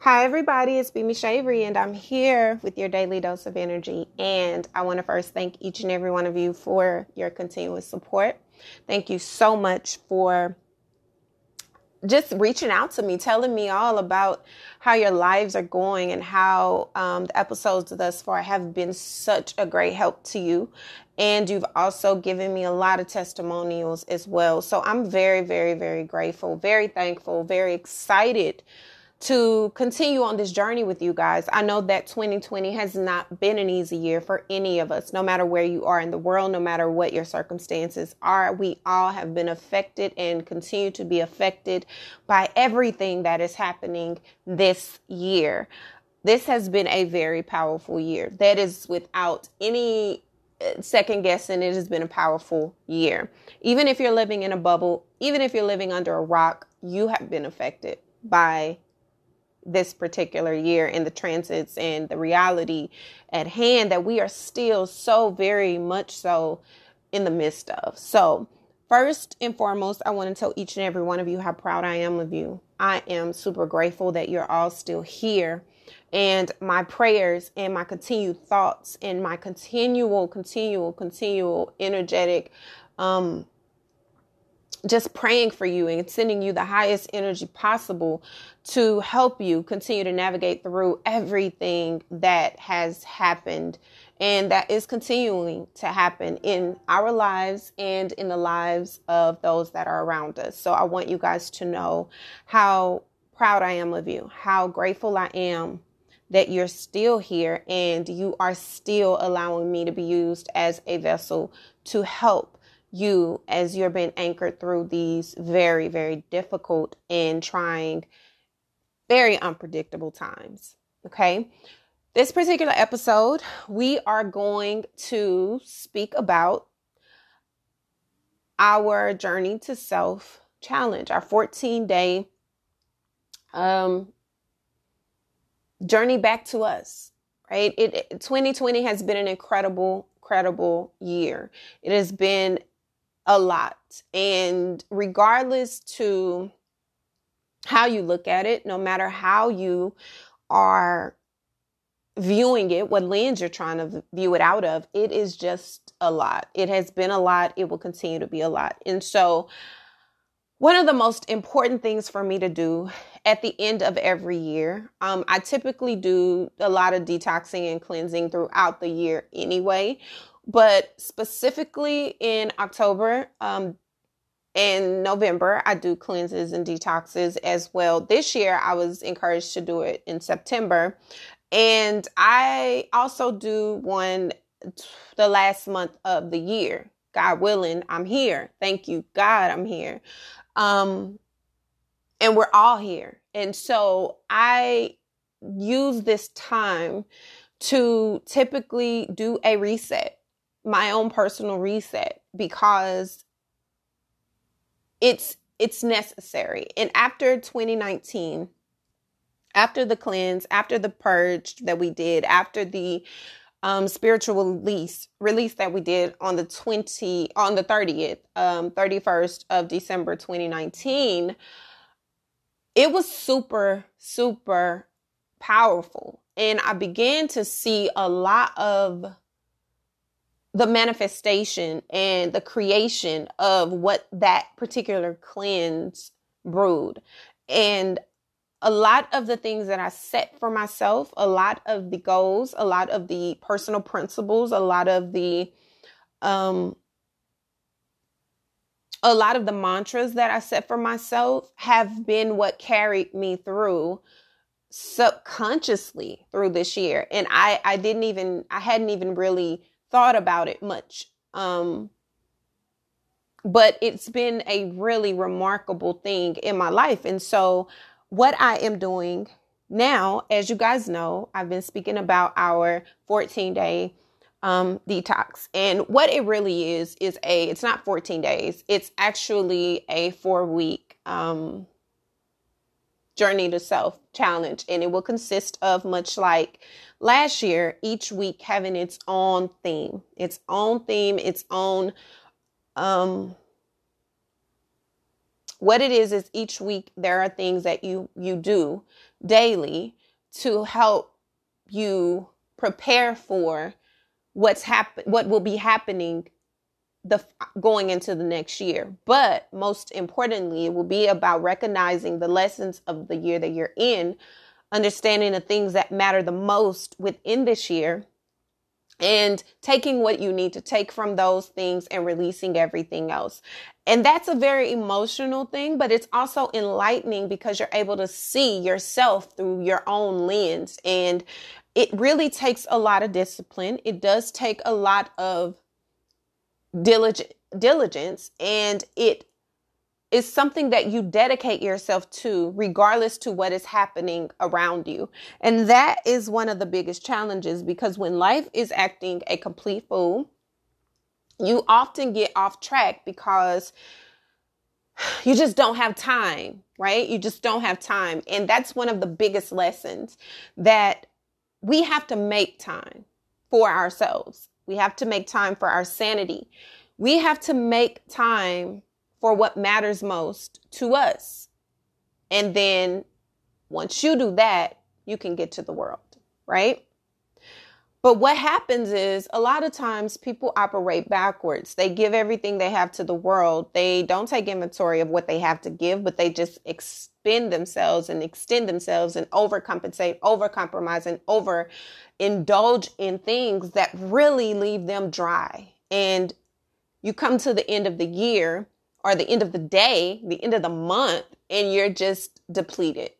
Hi everybody, it's Beame Shavery and I'm here with your daily dose of energy, and I want to first thank each and every one of you for your continuous support. Thank you so much for just reaching out to me, telling me all about how your lives are going and how the episodes thus far have been such a great help to you. And you've also given me a lot of testimonials as well. So I'm very, very, very grateful, very thankful, very excited to continue on this journey with you guys. I know that 2020 has not been an easy year for any of us, no matter where you are in the world, no matter what your circumstances are. We all have been affected and continue to be affected by everything that is happening this year. This has been a very powerful year. That is without any second guessing. It has been a powerful year. Even if you're living in a bubble, even if you're living under a rock, you have been affected by this particular year and the transits and the reality at hand that we are still so very much so in the midst of. So first and foremost, I want to tell each and every one of you how proud I am of you. I am super grateful that you're all still here, and my prayers and my continued thoughts and my continual energetic, just praying for you and sending you the highest energy possible to help you continue to navigate through everything that has happened and that is continuing to happen in our lives and in the lives of those that are around us. So I want you guys to know how proud I am of you, how grateful I am that you're still here and you are still allowing me to be used as a vessel to help you as you're being anchored through these very, very difficult and trying, very unpredictable times. Okay. This particular episode, we are going to speak about our journey to self challenge, our 14-day journey back to us, right? 2020 has been an incredible year. It has been a lot. And regardless to how you look at it, no matter how you are viewing it, what lens you're trying to view it out of, it is just a lot. It has been a lot. It will continue to be a lot. And so one of the most important things for me to do at the end of every year, I typically do a lot of detoxing and cleansing throughout the year anyway. But specifically in October and November, I do cleanses and detoxes as well. This year, I was encouraged to do it in September. And I also do one the last month of the year. God willing, I'm here. Thank you, God, I'm here. And we're all here. And so I use this time to typically do a reset. My own personal reset, because it's necessary. And after 2019, after the cleanse, after the purge that we did, after the spiritual release that we did on the 31st of December 2019, it was super, super powerful. And I began to see a lot of the manifestation and the creation of what that particular cleanse brewed. And a lot of the things that I set for myself, a lot of the goals, a lot of the personal principles, a lot of the mantras that I set for myself have been what carried me through subconsciously through this year. And I hadn't even really thought about it much. But it's been a really remarkable thing in my life. And so what I am doing now, as you guys know, I've been speaking about our 14-day detox. And what it really is it's not 14 days. It's actually a 4-week journey to self challenge. And it will consist of, much like last year, each week having its own theme, its own What it is each week there are things that you do daily to help you prepare for what will be happening going into the next year. But most importantly, it will be about recognizing the lessons of the year that you're in, understanding the things that matter the most within this year, and taking what you need to take from those things and releasing everything else. And that's a very emotional thing, but it's also enlightening because you're able to see yourself through your own lens. And it really takes a lot of discipline. It does take a lot of diligence, and it is something that you dedicate yourself to regardless to what is happening around you. And that is one of the biggest challenges, because when life is acting a complete fool, you often get off track because you just don't have time, right? You just don't have time. And that's one of the biggest lessons, that we have to make time for ourselves. We have to make time for our sanity. We have to make time for what matters most to us. And then once you do that, you can get to the world, right? But what happens is a lot of times people operate backwards. They give everything they have to the world. They don't take inventory of what they have to give, but they just expend themselves and extend themselves and overcompensate, overcompromise, and overindulge in things that really leave them dry. And you come to the end of the year, or the end of the day, the end of the month, and you're just depleted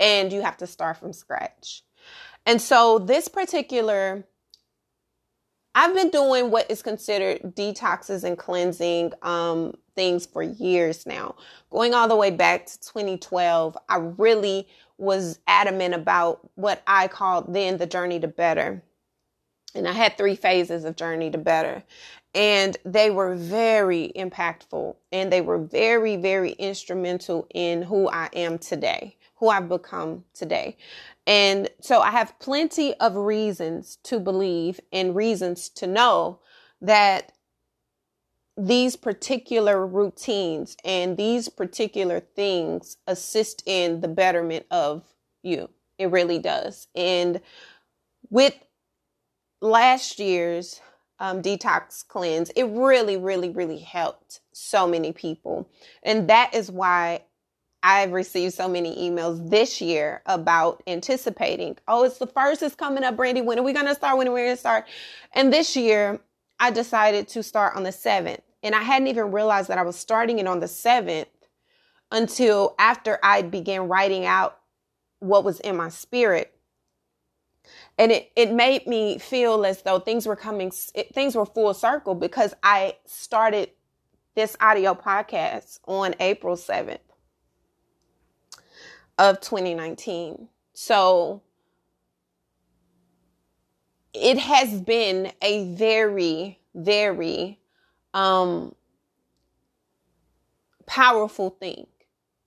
and you have to start from scratch. And so I've been doing what is considered detoxes and cleansing things for years now, going all the way back to 2012. I really was adamant about what I called then the journey to better. And I had 3 phases of journey to better, and they were very impactful, and they were very, very instrumental in who I am today, who I've become today. And so I have plenty of reasons to believe and reasons to know that these particular routines and these particular things assist in the betterment of you. It really does. And with last year's detox cleanse, it really, really, really helped so many people. And that is why I've received so many emails this year about anticipating, oh, it's the first, it's coming up, Brandy. When are we going to start? When are we going to start? And this year I decided to start on the 7th. And I hadn't even realized that I was starting it on the 7th until after I began writing out what was in my spirit. And it made me feel as though things were full circle, because I started this audio podcast on April 7th. Of 2019. So it has been a very, very powerful thing.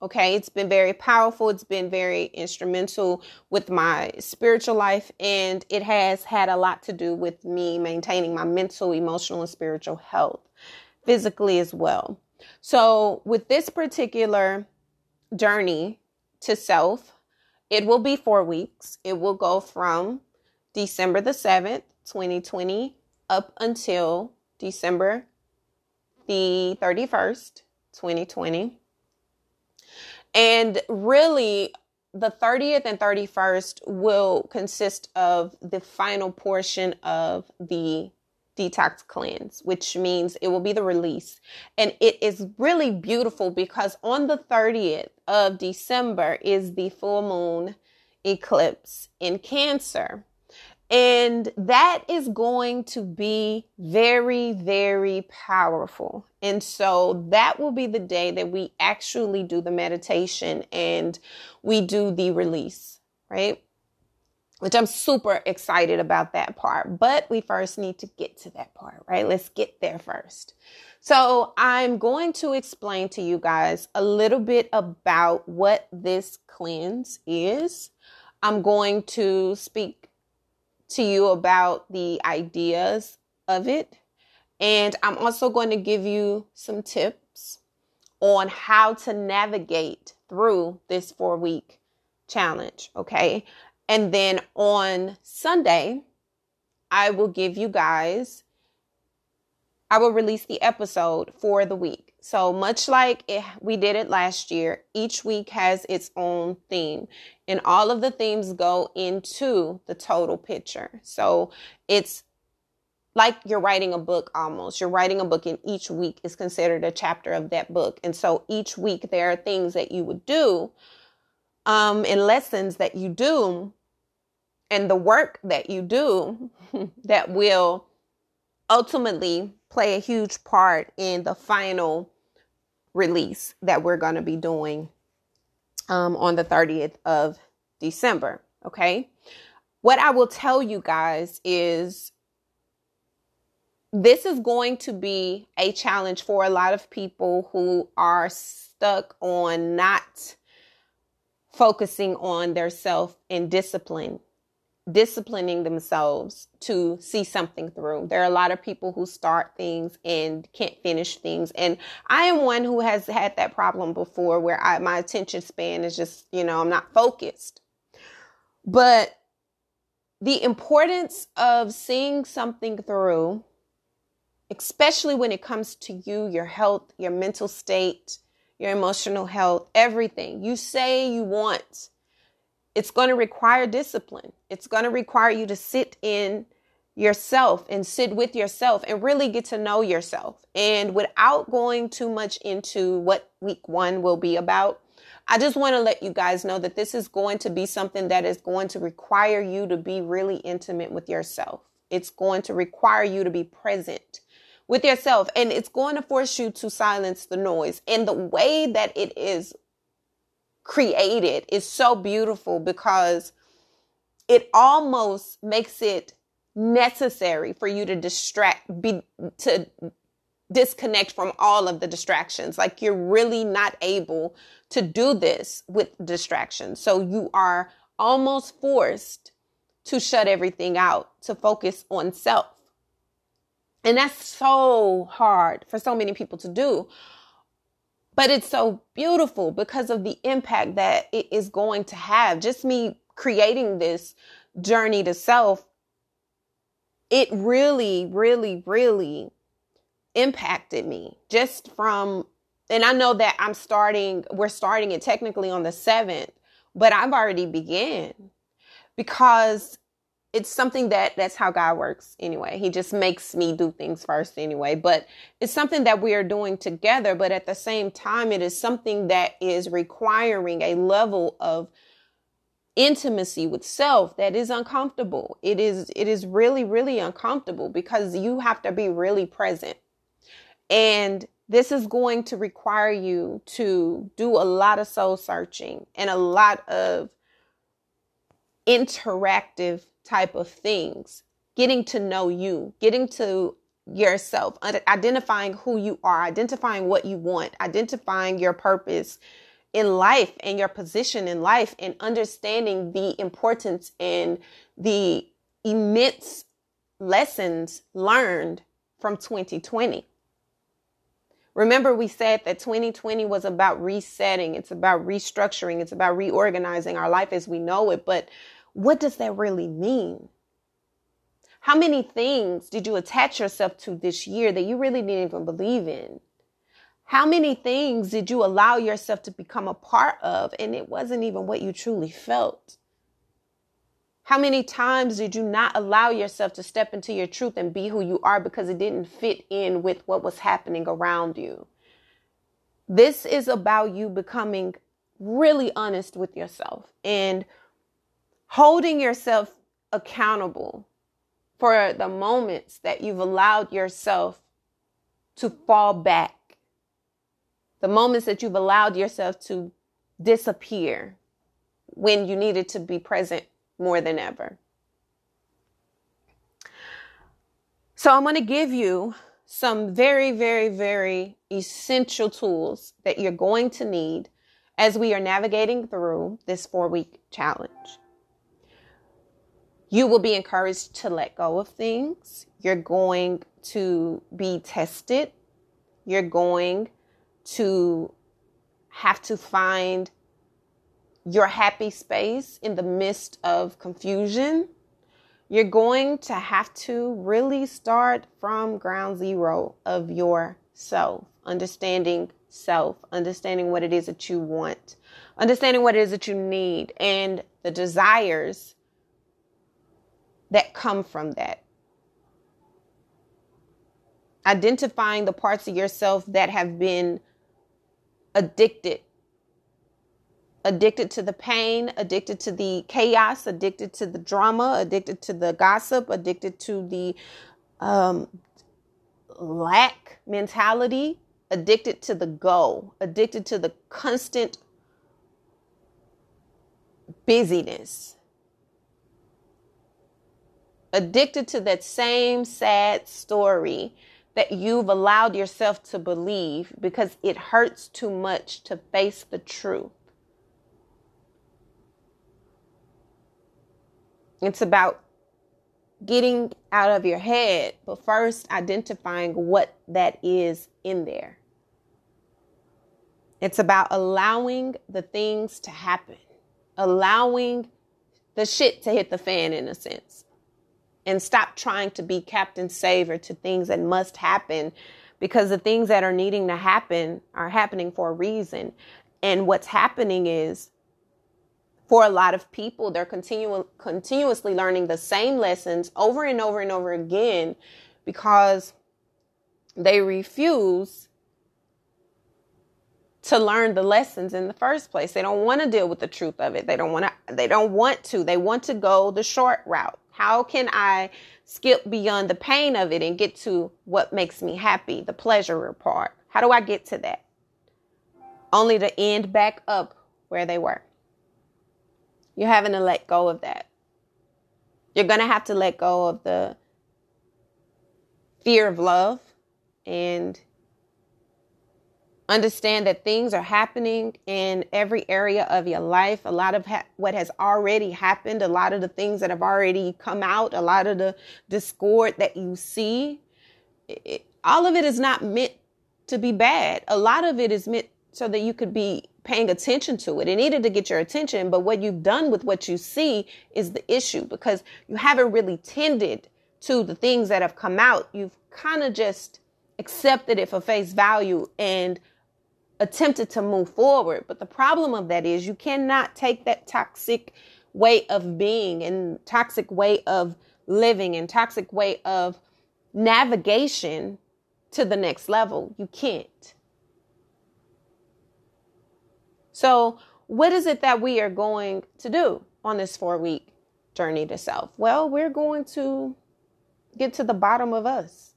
Okay, it's been very powerful. It's been very instrumental with my spiritual life, and it has had a lot to do with me maintaining my mental, emotional, and spiritual health, physically as well. So with this particular journey to self, it will be 4 weeks. It will go from December the 7th, 2020 up until December the 31st, 2020. And really the 30th and 31st will consist of the final portion of the detox cleanse, which means it will be the release. And it is really beautiful because on the 30th of December is the full moon eclipse in Cancer. And that is going to be very, very powerful. And so that will be the day that we actually do the meditation and we do the release, right? Which I'm super excited about that part, but we first need to get to that part, right? Let's get there first. So I'm going to explain to you guys a little bit about what this cleanse is. I'm going to speak to you about the ideas of it. And I'm also going to give you some tips on how to navigate through this 4-week challenge. Okay. And then on Sunday, I will give you guys, I will release the episode for the week. So much like we did it last year, each week has its own theme, and all of the themes go into the total picture. So it's like you're writing a book almost. You're writing a book, and each week is considered a chapter of that book. And so each week there are things that you would do and lessons that you do and the work that you do that will ultimately play a huge part in the final release that we're going to be doing on the 30th of December. Okay. What I will tell you guys is this is going to be a challenge for a lot of people who are stuck on not focusing on their self and disciplining themselves to see something through. There are a lot of people who start things and can't finish things. And I am one who has had that problem before where my attention span is just, I'm not focused. But the importance of seeing something through, especially when it comes to you, your health, your mental state, your emotional health, everything you say you want, it's going to require discipline. It's going to require you to sit in yourself and sit with yourself and really get to know yourself. And without going too much into what week one will be about, I just want to let you guys know that this is going to be something that is going to require you to be really intimate with yourself. It's going to require you to be present with yourself, and it's going to force you to silence the noise. And the way that it is created is so beautiful because it almost makes it necessary for you to disconnect from all of the distractions. Like you're really not able to do this with distractions. So you are almost forced to shut everything out, to focus on self. And that's so hard for so many people to do, but it's so beautiful because of the impact that it is going to have. Just me creating this journey to self, it really, really, really impacted me just from, and I know that we're starting it technically on the 7th, but I've already began because it's something that's how God works anyway. He just makes me do things first anyway, but it's something that we are doing together. But at the same time, it is something that is requiring a level of intimacy with self that is uncomfortable. It is really, really uncomfortable because you have to be really present. And this is going to require you to do a lot of soul searching and a lot of interactive type of things, getting to know you, getting to yourself, identifying who you are, identifying what you want, identifying your purpose in life and your position in life, and understanding the importance and the immense lessons learned from 2020. Remember, we said that 2020 was about resetting. It's about restructuring. It's about reorganizing our life as we know it. But what does that really mean? How many things did you attach yourself to this year that you really didn't even believe in? How many things did you allow yourself to become a part of, and it wasn't even what you truly felt? How many times did you not allow yourself to step into your truth and be who you are because it didn't fit in with what was happening around you? This is about you becoming really honest with yourself and holding yourself accountable for the moments that you've allowed yourself to fall back, the moments that you've allowed yourself to disappear when you needed to be present more than ever. So I'm going to give you some very, very, very essential tools that you're going to need as we are navigating through this 4-week challenge. You will be encouraged to let go of things. You're going to be tested. You're going to have to find your happy space in the midst of confusion. You're going to have to really start from ground zero of yourself, understanding self, understanding what it is that you want, understanding what it is that you need, and the desires that come from that. Identifying the parts of yourself that have been addicted to the pain, addicted to the chaos, addicted to the drama, addicted to the gossip, addicted to the lack mentality, addicted to the go, addicted to the constant busyness, addicted to that same sad story that you've allowed yourself to believe because it hurts too much to face the truth. It's about getting out of your head, but first identifying what that is in there. It's about allowing the things to happen, allowing the shit to hit the fan, in a sense. And stop trying to be Captain Savior to things that must happen, because the things that are needing to happen are happening for a reason. And what's happening is, for a lot of people, they're continuously learning the same lessons over and over and over again because they refuse to learn the lessons in the first place. They don't want to deal with the truth of it. They want to go the short route. How can I skip beyond the pain of it and get to what makes me happy, the pleasure part? How do I get to that? Only to end back up where they were. You're having to let go of that. You're going to have to let go of the fear of love and understand that things are happening in every area of your life. A lot of what has already happened, a lot of the things that have already come out, a lot of the discord that you see, all of it is not meant to be bad. A lot of it is meant so that you could be paying attention to it. It needed to get your attention, but what you've done with what you see is the issue, because you haven't really tended to the things that have come out. You've kind of just accepted it for face value and attempted to move forward. But the problem of that is you cannot take that toxic way of being and toxic way of living and toxic way of navigation to the next level. You can't. So what is it that we are going to do on this 4-week journey to self? Well, we're going to get to the bottom of us.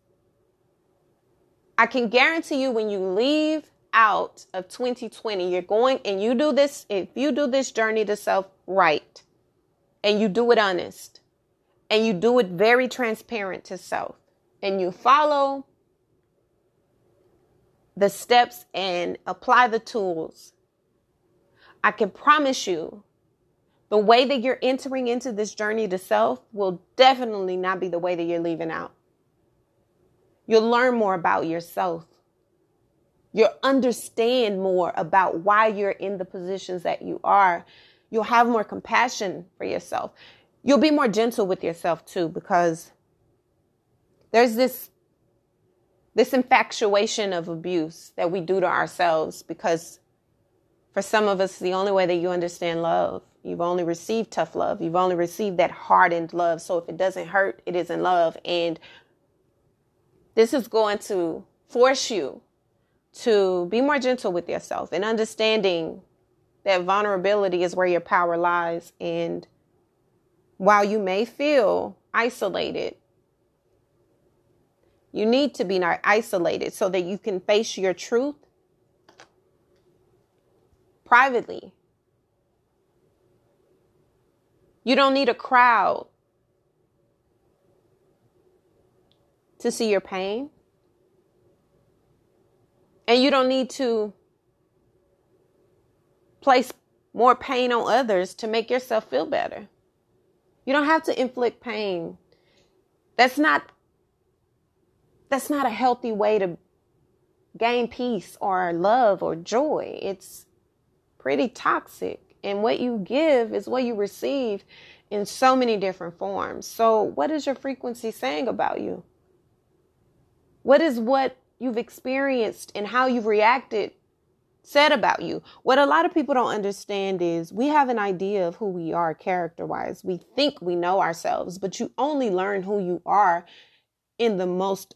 I can guarantee you, when you leave out of 2020, you're going, and you do this, if you do this journey to self right, and you do it honest, and you do it very transparent to self, and you follow the steps and apply the tools, I can promise you the way that you're entering into this journey to self will definitely not be the way that you're leaving out. You'll learn more about yourself. You'll understand more about why you're in the positions that you are. You'll have more compassion for yourself. You'll be more gentle with yourself too, because there's this infatuation of abuse that we do to ourselves, because for some of us, the only way that you understand love, you've only received tough love. You've only received that hardened love. So if it doesn't hurt, it isn't love. And this is going to force you to be more gentle with yourself and understanding that vulnerability is where your power lies. And while you may feel isolated, you need to be not isolated so that you can face your truth privately. You don't need a crowd to see your pain. And you don't need to place more pain on others to make yourself feel better. You don't have to inflict pain. That's not a healthy way to gain peace or love or joy. It's pretty toxic. And what you give is what you receive in so many different forms. So what is your frequency saying about you? What is what you've experienced and how you've reacted said about you? What a lot of people don't understand is we have an idea of who we are character-wise. We think we know ourselves, but you only learn who you are in the most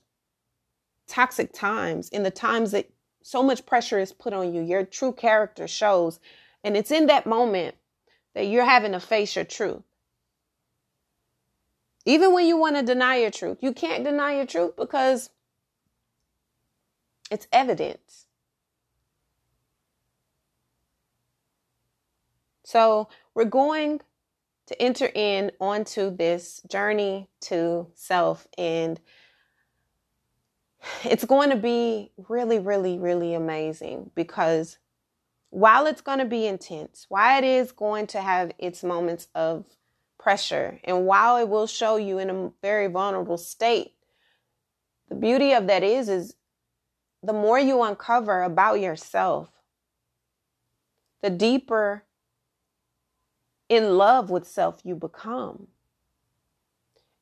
toxic times, in the times that so much pressure is put on you. Your true character shows, and it's in that moment that you're having to face your truth. Even when you want to deny your truth, you can't deny your truth because it's evidence. So we're going to enter in onto this journey to self, and it's going to be really, really, really amazing, because while it's going to be intense, while it is going to have its moments of pressure, and while it will show you in a very vulnerable state, the beauty of that is the more you uncover about yourself, the deeper in love with self you become.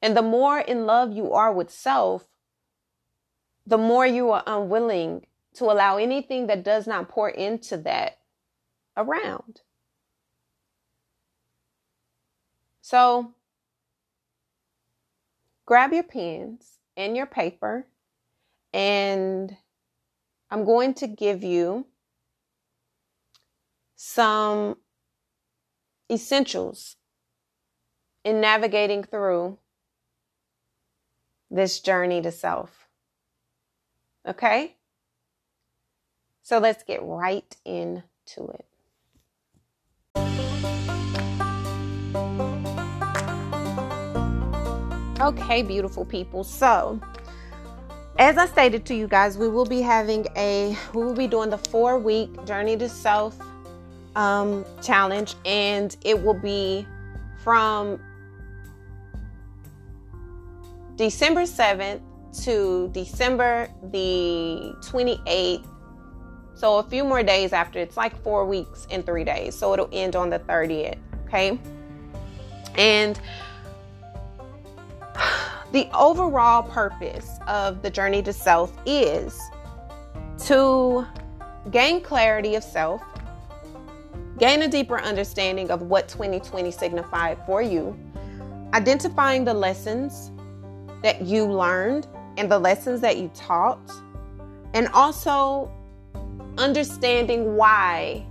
And the more in love you are with self, the more you are unwilling to allow anything that does not pour into that around. So grab your pens and your paper, and I'm going to give you some essentials in navigating through this journey to self. Okay? So let's get right into it. Okay, beautiful people. So, as I stated to you guys, we will be doing the 4-week Journey to Self challenge, and it will be from December 7th to December the 28th. So a few more days after, it's like 4 weeks and 3 days. So it'll end on the 30th, okay? And the overall purpose of the Journey to Self is to gain clarity of self, gain a deeper understanding of what 2020 signified for you, identifying the lessons that you learned and the lessons that you taught, and also understanding why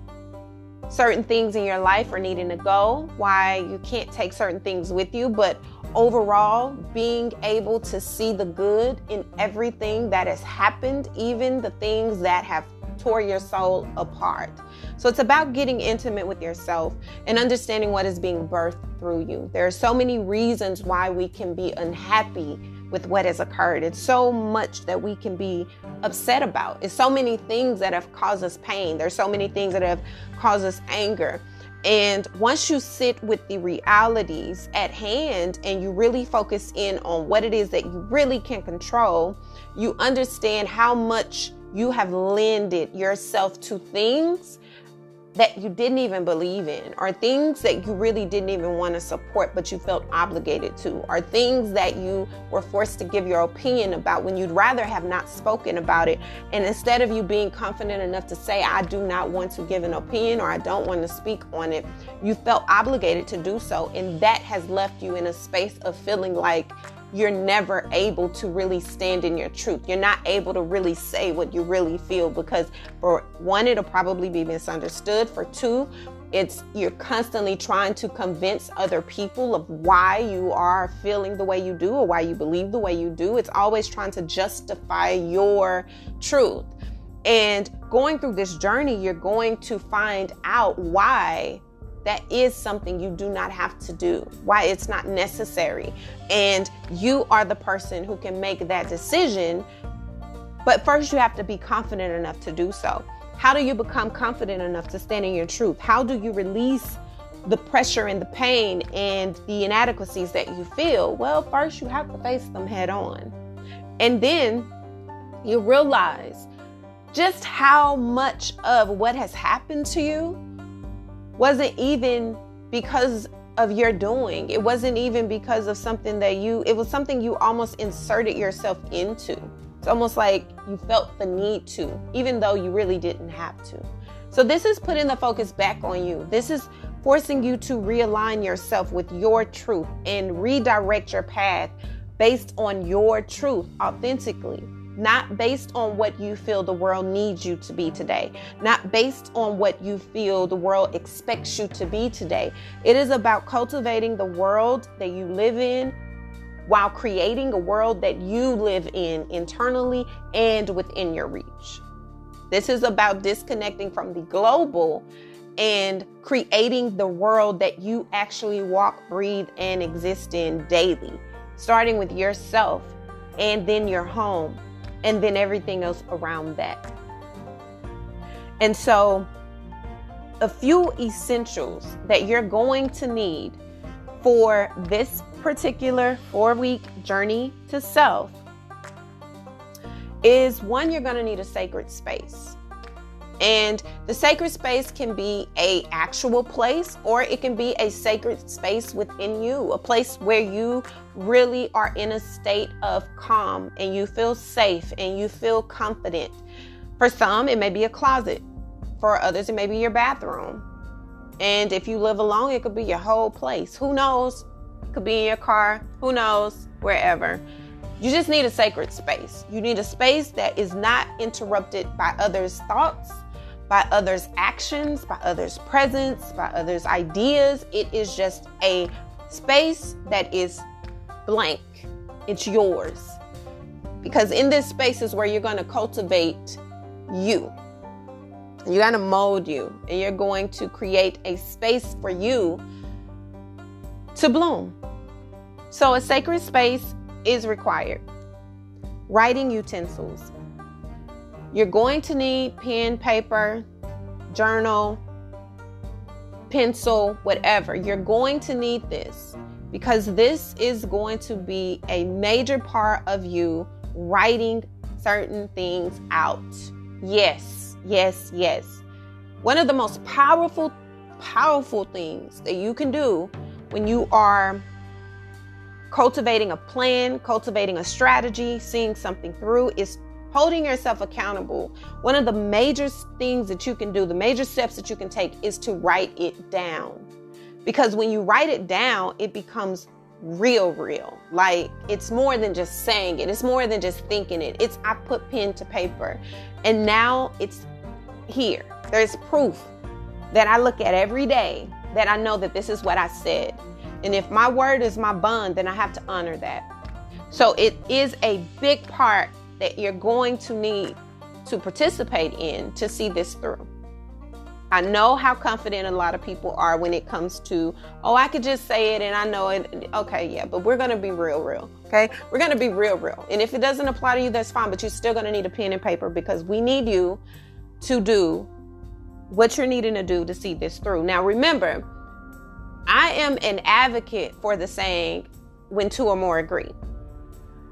certain things in your life are needing to go, why you can't take certain things with you, but overall being able to see the good in everything that has happened, even the things that have tore your soul apart. So it's about getting intimate with yourself and understanding what is being birthed through you. There are so many reasons why we can be unhappy with what has occurred. It's so much that we can be upset about. It's so many things that have caused us pain. There's so many things that have caused us anger. And once you sit with the realities at hand and you really focus in on what it is that you really can control, you understand how much you have lended yourself to things that you didn't even believe in, or things that you really didn't even want to support but you felt obligated to, or things that you were forced to give your opinion about when you'd rather have not spoken about it. And instead of you being confident enough to say, I do not want to give an opinion, or I don't want to speak on it, you felt obligated to do so. And that has left you in a space of feeling like you're never able to really stand in your truth. You're not able to really say what you really feel because, for one, it'll probably be misunderstood. For two, you're constantly trying to convince other people of why you are feeling the way you do or why you believe the way you do. It's always trying to justify your truth. And going through this journey, you're going to find out why that is something you do not have to do, why it's not necessary. And you are the person who can make that decision. But first, you have to be confident enough to do so. How do you become confident enough to stand in your truth? How do you release the pressure and the pain and the inadequacies that you feel? Well, first, you have to face them head on. And then you realize just how much of what has happened to you wasn't even because of your doing. It wasn't even because of something that it was something you almost inserted yourself into. It's almost like you felt the need to, even though you really didn't have to. So this is putting the focus back on you. This is forcing you to realign yourself with your truth and redirect your path based on your truth authentically, not based on what you feel the world needs you to be today, not based on what you feel the world expects you to be today. It is about cultivating the world that you live in, while creating a world that you live in internally and within your reach. This is about disconnecting from the global and creating the world that you actually walk, breathe, and exist in daily, starting with yourself and then your home and then everything else around that. And so a few essentials that you're going to need for this particular 4-week journey to self is, one, you're going to need a sacred space. And the sacred space can be a actual place, or it can be a sacred space within you, a place where you really are in a state of calm and you feel safe and you feel confident. For some, it may be a closet. For others, it may be your bathroom. And if you live alone, it could be your whole place. Who knows? It could be in your car. Who knows? Wherever. You just need a sacred space. You need a space that is not interrupted by others' thoughts, by others' actions, by others' presence, by others' ideas. It is just a space that is blank. It's yours. Because in this space is where you're going to cultivate you. You're going to mold you, and you're going to create a space for you to bloom. So a sacred space is required. Writing utensils. You're going to need pen, paper, journal, pencil, whatever. You're going to need this because this is going to be a major part of you writing certain things out. Yes. Yes, yes. One of the most powerful things that you can do when you are cultivating a plan, cultivating a strategy, seeing something through, is holding yourself accountable. One of the major things that you can do, the major steps that you can take, is to write it down. Because when you write it down, it becomes real. Like, it's more than just saying it. It's more than just thinking it. It's, I put pen to paper, and now it's here. There's proof that I look at every day that I know that this is what I said. And if my word is my bond, then I have to honor that. So it is a big part that you're going to need to participate in to see this through. I know how confident a lot of people are when it comes to, oh, I could just say it and I know it. Okay, yeah, but we're going to be real. Okay, we're going to be real. And if it doesn't apply to you, that's fine, but you're still going to need a pen and paper because we need you to do what you're needing to do to see this through. Now, remember, I am an advocate for the saying, when two or more agree.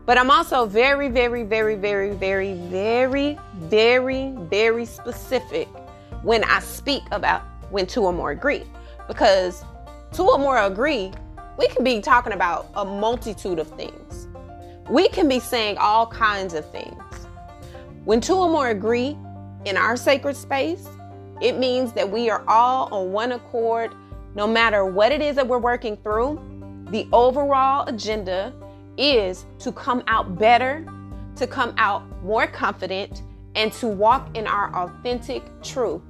But I'm also very, very, very, very, very, very, very, very specific when I speak about when two or more agree, because two or more agree, we can be talking about a multitude of things. We can be saying all kinds of things. When two or more agree in our sacred space, it means that we are all on one accord, no matter what it is that we're working through. The overall agenda is to come out better, to come out more confident, and to walk in our authentic truth,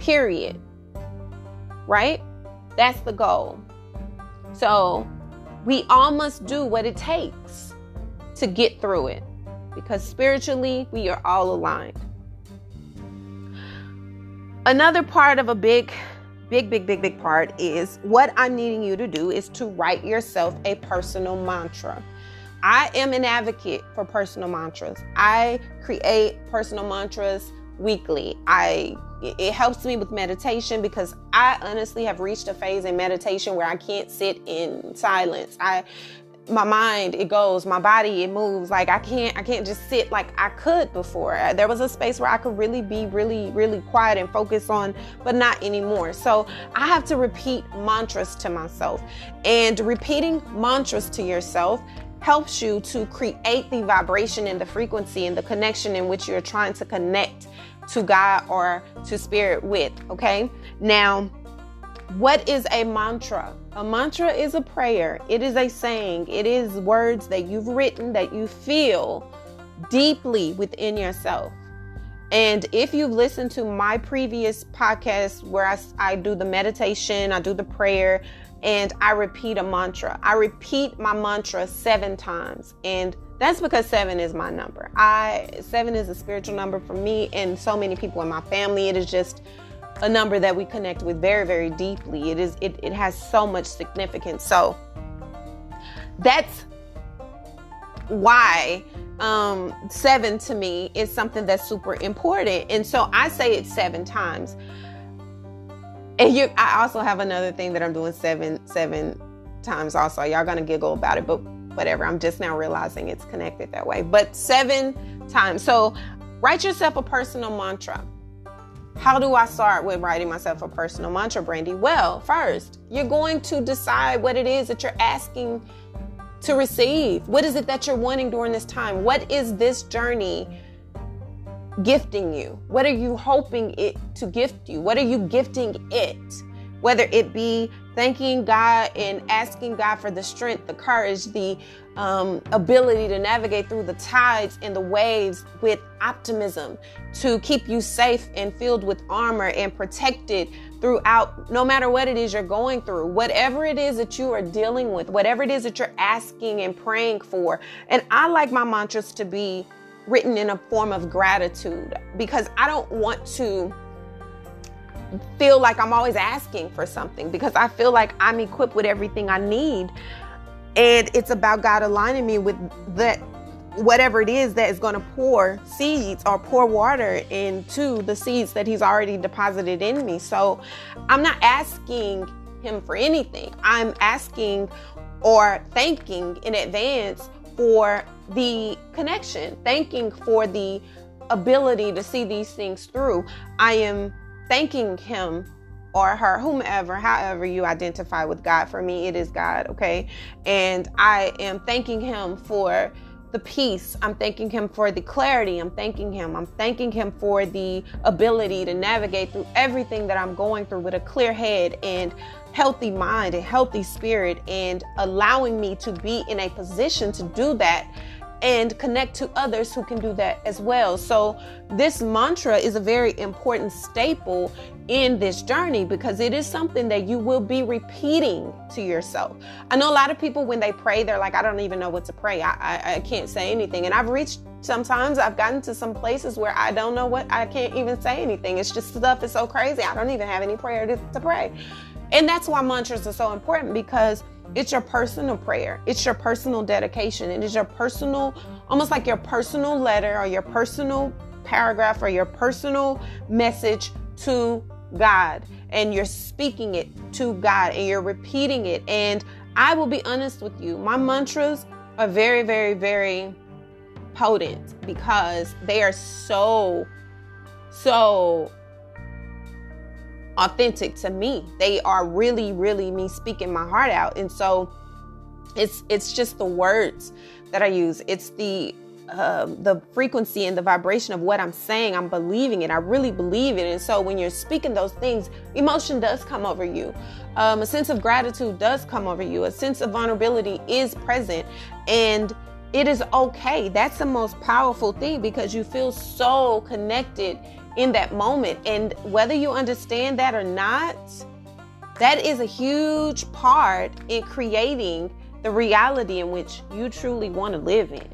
period, right? That's the goal. So we all must do what it takes to get through it, because spiritually we are all aligned. Another part of a big part is, what I'm needing you to do is to write yourself a personal mantra. I am an advocate for personal mantras. I create personal mantras weekly. It helps me with meditation, because I honestly have reached a phase in meditation where I can't sit in silence. I my mind, it goes, my body, it moves. Like I can't just sit like I could before. There was a space where I could really be really quiet and focus on, but not anymore. So I have to repeat mantras to myself, and repeating mantras to yourself helps you to create the vibration and the frequency and the connection in which you're trying to connect to God or to spirit with, okay? Now, what is a mantra? A mantra is a prayer. It is a saying. It is words that you've written that you feel deeply within yourself. And if you've listened to my previous podcast where I do the meditation, I do the prayer, and I repeat a mantra. I repeat my mantra 7 times. And that's because 7 is my number. 7 is a spiritual number for me and so many people in my family. It is just a number that we connect with very, very deeply. It has so much significance. So that's why 7 to me is something that's super important. And so I say it 7 times. And I also have another thing that I'm doing seven times also. Y'all gonna giggle about it, but whatever. I'm just now realizing it's connected that way. But 7 times. So write yourself a personal mantra. How do I start with writing myself a personal mantra, Brandy? Well, first, you're going to decide what it is that you're asking to receive. What is it that you're wanting during this time? What is this journey gifting you? What are you hoping it to gift you? What are you gifting it? Whether it be thanking God and asking God for the strength, the courage, the ability to navigate through the tides and the waves with optimism, to keep you safe and filled with armor and protected throughout, no matter what it is you're going through, whatever it is that you are dealing with, whatever it is that you're asking and praying for. And I like my mantras to be written in a form of gratitude, because I don't want to feel like I'm always asking for something, because I feel like I'm equipped with everything I need. And it's about God aligning me with that, whatever it is that is going to pour seeds or pour water into the seeds that He's already deposited in me. So I'm not asking Him for anything. I'm asking or thanking in advance for the connection, thanking for the ability to see these things through. I am thanking Him or her, whomever, however you identify with God. For me, it is God, okay? And I am thanking Him for the peace. I'm thanking Him for the clarity. I'm thanking Him for the ability to navigate through everything that I'm going through with a clear head and healthy mind and healthy spirit, and allowing me to be in a position to do that and connect to others who can do that as well. So this mantra is a very important staple in this journey, because it is something that you will be repeating to yourself. I know a lot of people, when they pray, they're like, I don't even know what to pray. I can't say anything. And sometimes I've gotten to some places where I don't know what, I can't even say anything. It's just stuff is so crazy. I don't even have any prayer to pray. And that's why mantras are so important, because it's your personal prayer. It's your personal dedication. It is your personal, almost like your personal letter or your personal paragraph or your personal message to God. And you're speaking it to God and you're repeating it. And I will be honest with you, my mantras are very, very, very potent, because they are so authentic to me. They are really, really me speaking my heart out. And so it's just the words that I use. It's the frequency and the vibration of what I'm saying. I'm believing it. I really believe it. And so when you're speaking those things, emotion does come over you. A sense of gratitude does come over you. A sense of vulnerability is present, and it is okay. That's the most powerful thing, because you feel so connected in that moment. And whether you understand that or not, that is a huge part in creating the reality in which you truly want to live in.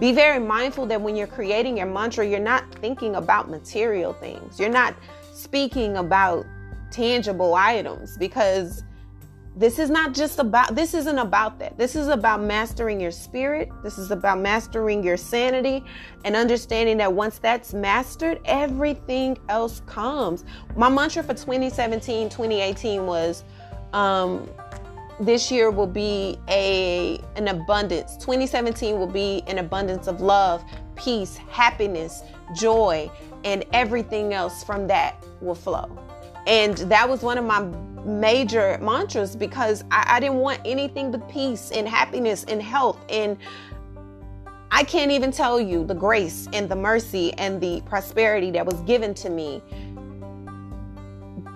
Be very mindful that when you're creating your mantra, you're not thinking about material things. You're not speaking about tangible items, because this isn't about that. This is about mastering your spirit. This is about mastering your sanity and understanding that once that's mastered, everything else comes. My mantra for 2017, 2018 was this year will be an abundance. 2017 will be an abundance of love, peace, happiness, joy, and everything else from that will flow. And that was one of my major mantras, because I didn't want anything but peace and happiness and health. And I can't even tell you the grace and the mercy and the prosperity that was given to me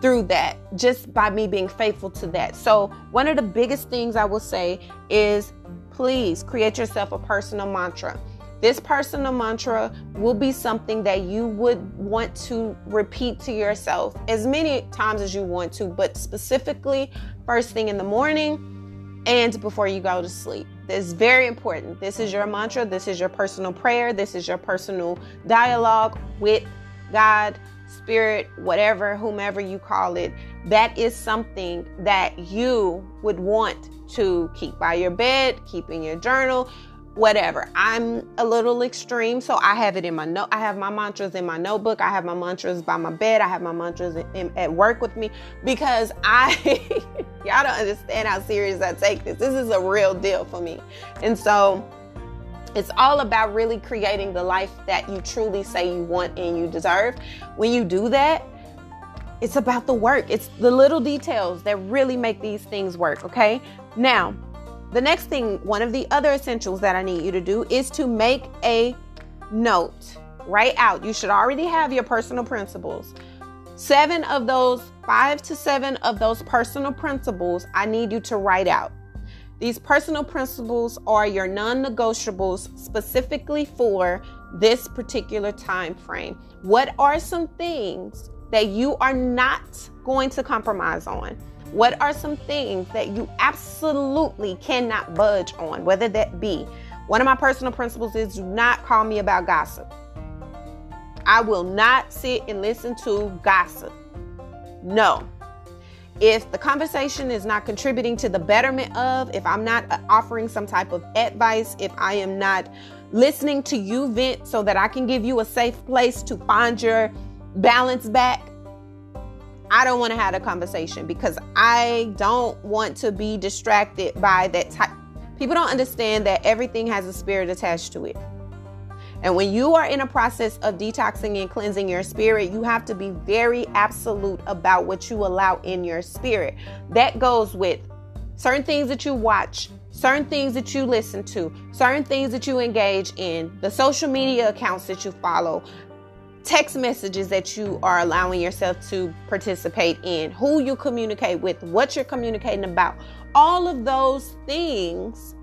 through that, just by me being faithful to that. So one of the biggest things I will say is, please create yourself a personal mantra. This personal mantra will be something that you would want to repeat to yourself as many times as you want to, but specifically first thing in the morning and before you go to sleep. This is very important. This is your mantra. This is your personal prayer. This is your personal dialogue with God, Spirit, whatever, whomever you call it. That is something that you would want to keep by your bed, keep in your journal, whatever. I'm a little extreme, so I have it in my note. I have my mantras in my notebook. I have my mantras by my bed. I have my mantras at work with me, because y'all don't understand how serious I take this. This is a real deal for me. And so it's all about really creating the life that you truly say you want and you deserve. When you do that, it's about the work. It's the little details that really make these things work, okay? Now, the next thing, one of the other essentials that I need you to do is to make a note. Write out. You should already have your personal principles. 5 to 7 of those personal principles, I need you to write out. These personal principles are your non-negotiables specifically for this particular time frame. What are some things that you are not going to compromise on? What are some things that you absolutely cannot budge on? Whether that be, one of my personal principles is, do not call me about gossip. I will not sit and listen to gossip. No. If the conversation is not contributing to the betterment of, if I'm not offering some type of advice, if I am not listening to you vent so that I can give you a safe place to find your balance back, I don't want to have a conversation, because I don't want to be distracted by that type. People don't understand that everything has a spirit attached to it. And when you are in a process of detoxing and cleansing your spirit, you have to be very absolute about what you allow in your spirit. That goes with certain things that you watch, certain things that you listen to, certain things that you engage in, the social media accounts that you follow, text messages that you are allowing yourself to participate in, who you communicate with, what you're communicating about. All of those things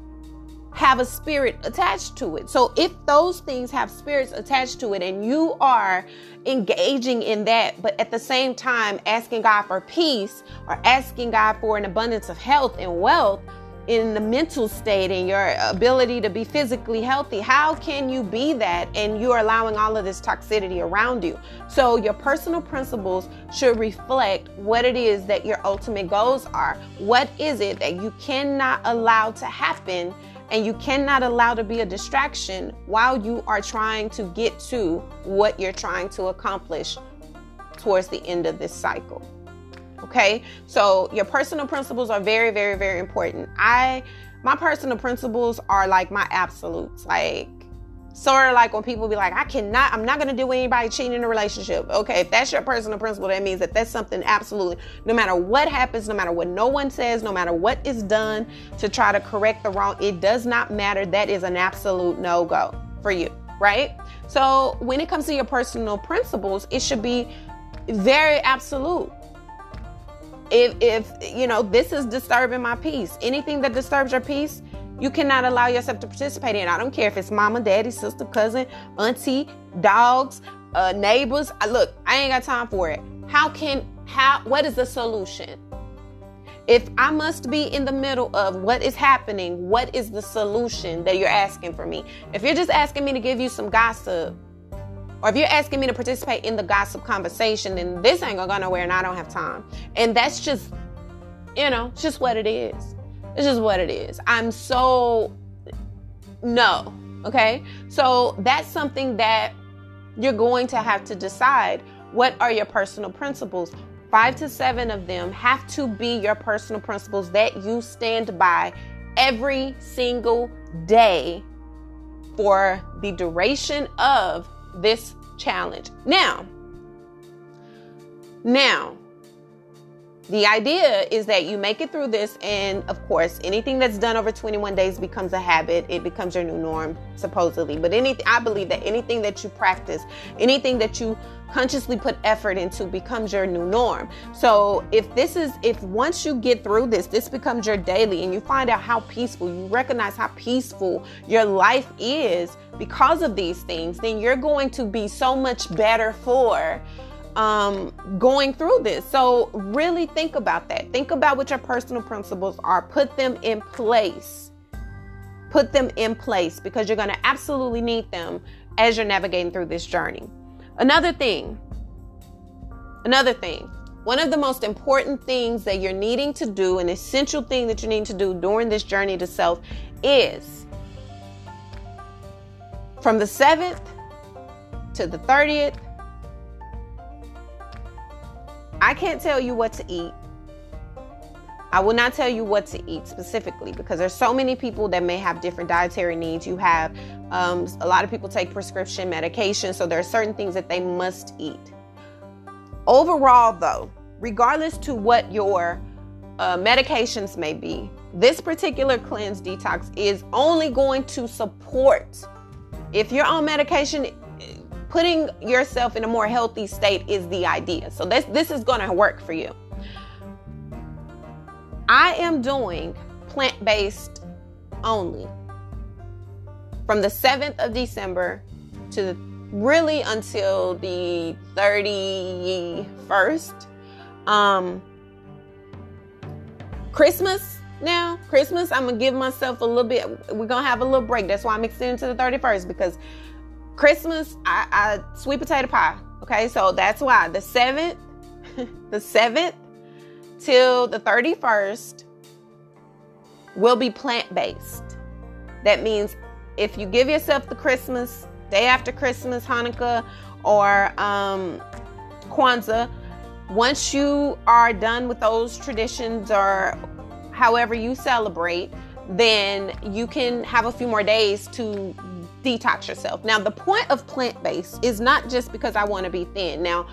have a spirit attached to it. So if those things have spirits attached to it and you are engaging in that, but at the same time asking God for peace or asking God for an abundance of health and wealth in the mental state and your ability to be physically healthy, how can you be that? And you're allowing all of this toxicity around you. So your personal principles should reflect what it is that your ultimate goals are. What is it that you cannot allow to happen? And you cannot allow to be a distraction while you are trying to get to what you're trying to accomplish towards the end of this cycle. Okay? So your personal principles are very, very, very important. My personal principles are like my absolutes. Like, sort of like when people be like, I'm not going to deal with anybody cheating in a relationship. Okay, if that's your personal principle, that means that that's something absolutely, no matter what happens, no matter what no one says, no matter what is done to try to correct the wrong, it does not matter. That is an absolute no-go for you, right? So when it comes to your personal principles, it should be very absolute. If you know, this is disturbing my peace, anything that disturbs your peace, you cannot allow yourself to participate in. I don't care if it's mama, daddy, sister, cousin, auntie, dogs, neighbors. Look, I ain't got time for it. What is the solution? If I must be in the middle of what is happening, what is the solution that you're asking for me? If you're just asking me to give you some gossip, or if you're asking me to participate in the gossip conversation, then this ain't gonna go nowhere and I don't have time. And that's just, it's just what it is. It's just what it is. No. Okay. So that's something that you're going to have to decide. What are your personal principles? 5 to 7 of them have to be your personal principles that you stand by every single day for the duration of this challenge. Now, the idea is that you make it through this, and of course, anything that's done over 21 days becomes a habit. It becomes your new norm, supposedly. But I believe that anything that you practice, anything that you consciously put effort into becomes your new norm. So if once you get through this, this becomes your daily, and you find out how peaceful, you recognize how peaceful your life is because of these things, then you're going to be so much better for going through this. So really think about that. Think about what your personal principles are. Put them in place. Put them in place because you're going to absolutely need them as you're navigating through this journey. Another thing. One of the most important things that you're needing to do, an essential thing that you need to do during this journey to self, is from the 7th to the 30th, I can't tell you what to eat. I will not tell you what to eat specifically because there's so many people that may have different dietary needs. You have a lot of people take prescription medication, so there are certain things that they must eat. Overall, though, regardless to what your medications may be, this particular cleanse detox is only going to support, if you're on medication, putting yourself in a more healthy state is the idea. So this is going to work for you. I am doing plant-based only from the 7th of December to really until the 31st. Christmas now. Christmas, I'm going to give myself a little bit. We're going to have a little break. That's why I'm extending to the 31st because Christmas, I sweet potato pie. Okay, so that's why the 7th, the 7th till the 31st will be plant-based. That means if you give yourself the Christmas, day after Christmas, Hanukkah, or Kwanzaa, once you are done with those traditions or however you celebrate, then you can have a few more days to detox yourself. Now, the point of plant-based is not just because I want to be thin. Now,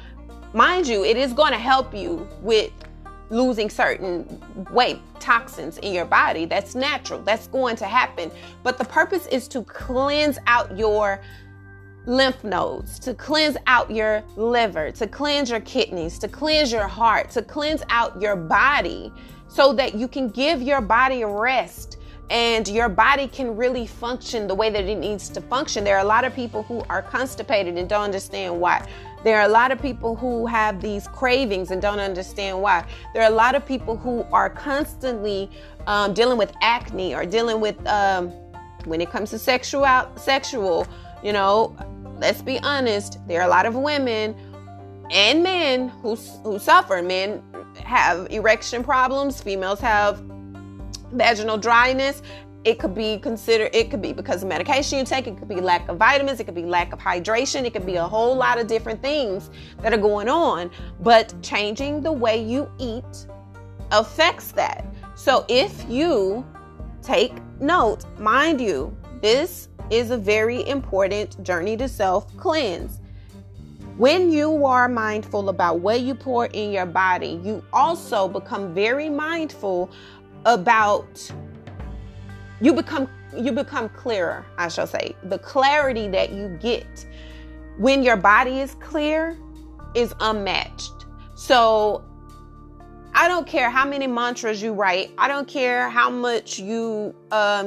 mind you, it is going to help you with losing certain weight toxins in your body. That's natural. That's going to happen. But the purpose is to cleanse out your lymph nodes, to cleanse out your liver, to cleanse your kidneys, to cleanse your heart, to cleanse out your body so that you can give your body a rest. And your body can really function the way that it needs to function. There are a lot of people who are constipated and don't understand why. There are a lot of people who have these cravings and don't understand why. There are a lot of people who are constantly dealing with acne or dealing with, when it comes to sexual, you know, let's be honest, there are a lot of women and men who suffer. Men have erection problems, females have vaginal dryness. It could be because of medication you take. It could be lack of vitamins. It could be lack of hydration. It could be a whole lot of different things that are going on, but changing the way you eat affects that. So if you take note, mind you, this is a very important journey to self cleanse. When you are mindful about what you pour in your body, you also become very mindful about, you become clearer, I shall say. The clarity that you get when your body is clear is unmatched. So I don't care how many mantras you write. I don't care how much you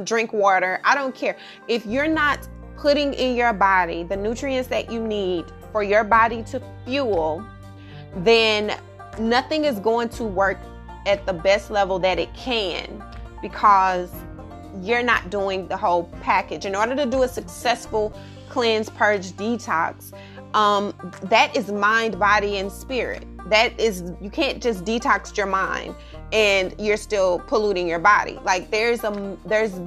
drink water. I don't care. If you're not putting in your body the nutrients that you need for your body to fuel, then nothing is going to work at the best level that it can because you're not doing the whole package. In order to do a successful cleanse, purge, detox, that is mind, body, and spirit. That is, you can't just detox your mind and you're still polluting your body. Like there's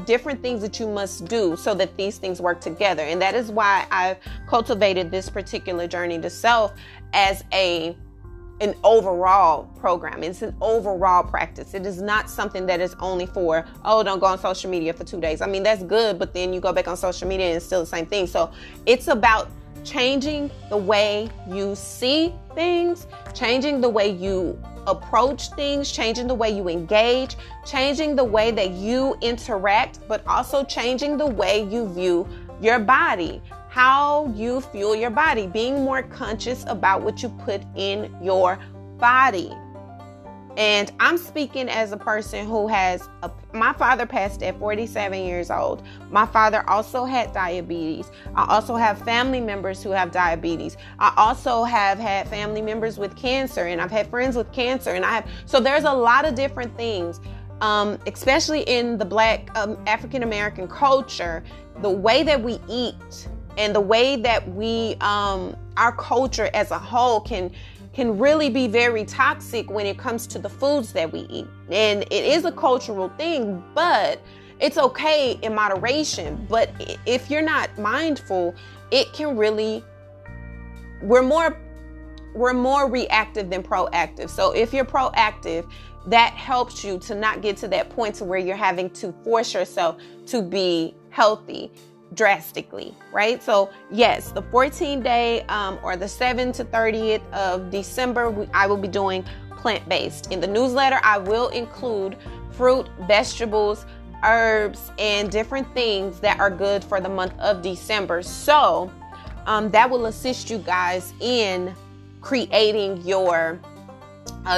different things that you must do so that these things work together. And that is why I've cultivated this particular journey to self as a an overall program. It's an overall practice. It is not something that is only for, oh, don't go on social media for 2 days. I mean, that's good, but then you go back on social media and it's still the same thing. So it's about changing the way you see things, changing the way you approach things, changing the way you engage, changing the way that you interact, but also changing the way you view your body, how you fuel your body, being more conscious about what you put in your body. And I'm speaking as a person who has, my father passed at 47 years old. My father also had diabetes. I also have family members who have diabetes. I also have had family members with cancer, and I've had friends with cancer. And so there's a lot of different things, especially in the Black African-American culture, the way that we eat and the way that we, our culture as a whole can really be very toxic when it comes to the foods that we eat. And it is a cultural thing, but it's okay in moderation. But if you're not mindful, it can really, we're more reactive than proactive. So if you're proactive, that helps you to not get to that point to where you're having to force yourself to be healthy drastically, right? So yes, the 14-day or the 7th to 30th of December, I will be doing plant-based. In the newsletter, I will include fruit, vegetables, herbs, and different things that are good for the month of December. So that will assist you guys in creating your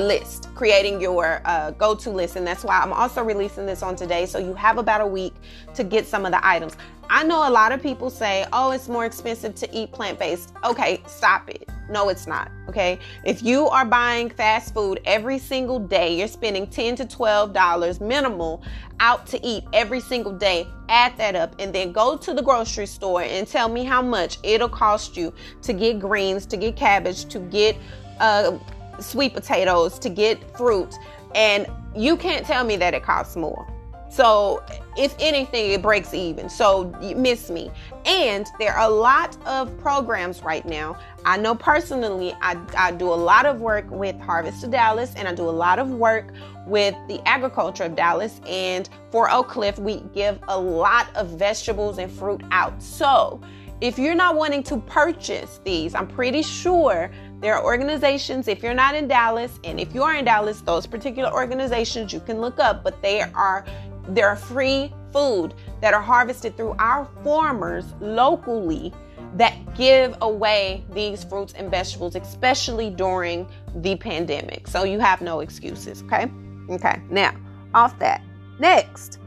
list, creating your go-to list. And that's why I'm also releasing this on today. So you have about a week to get some of the items. I know a lot of people say, oh, it's more expensive to eat plant-based. Okay, stop it. No, it's not. Okay. If you are buying fast food every single day, you're spending $10 to $12 minimal out to eat every single day. Add that up and then go to the grocery store and tell me how much it'll cost you to get greens, to get cabbage, to get sweet potatoes, to get fruit, and you can't tell me that it costs more. So if anything, it breaks even. So you miss me. And there are a lot of programs right now. I know personally, I do a lot of work with Harvest of Dallas, and I do a lot of work with the agriculture of Dallas. And for Oak Cliff, we give a lot of vegetables and fruit out. So if you're not wanting to purchase these, I'm pretty sure there are organizations, if you're not in Dallas, and if you are in Dallas, those particular organizations you can look up, but there are free food that are harvested through our farmers locally that give away these fruits and vegetables, especially during the pandemic. So you have no excuses, okay? Okay, now, off that. Next,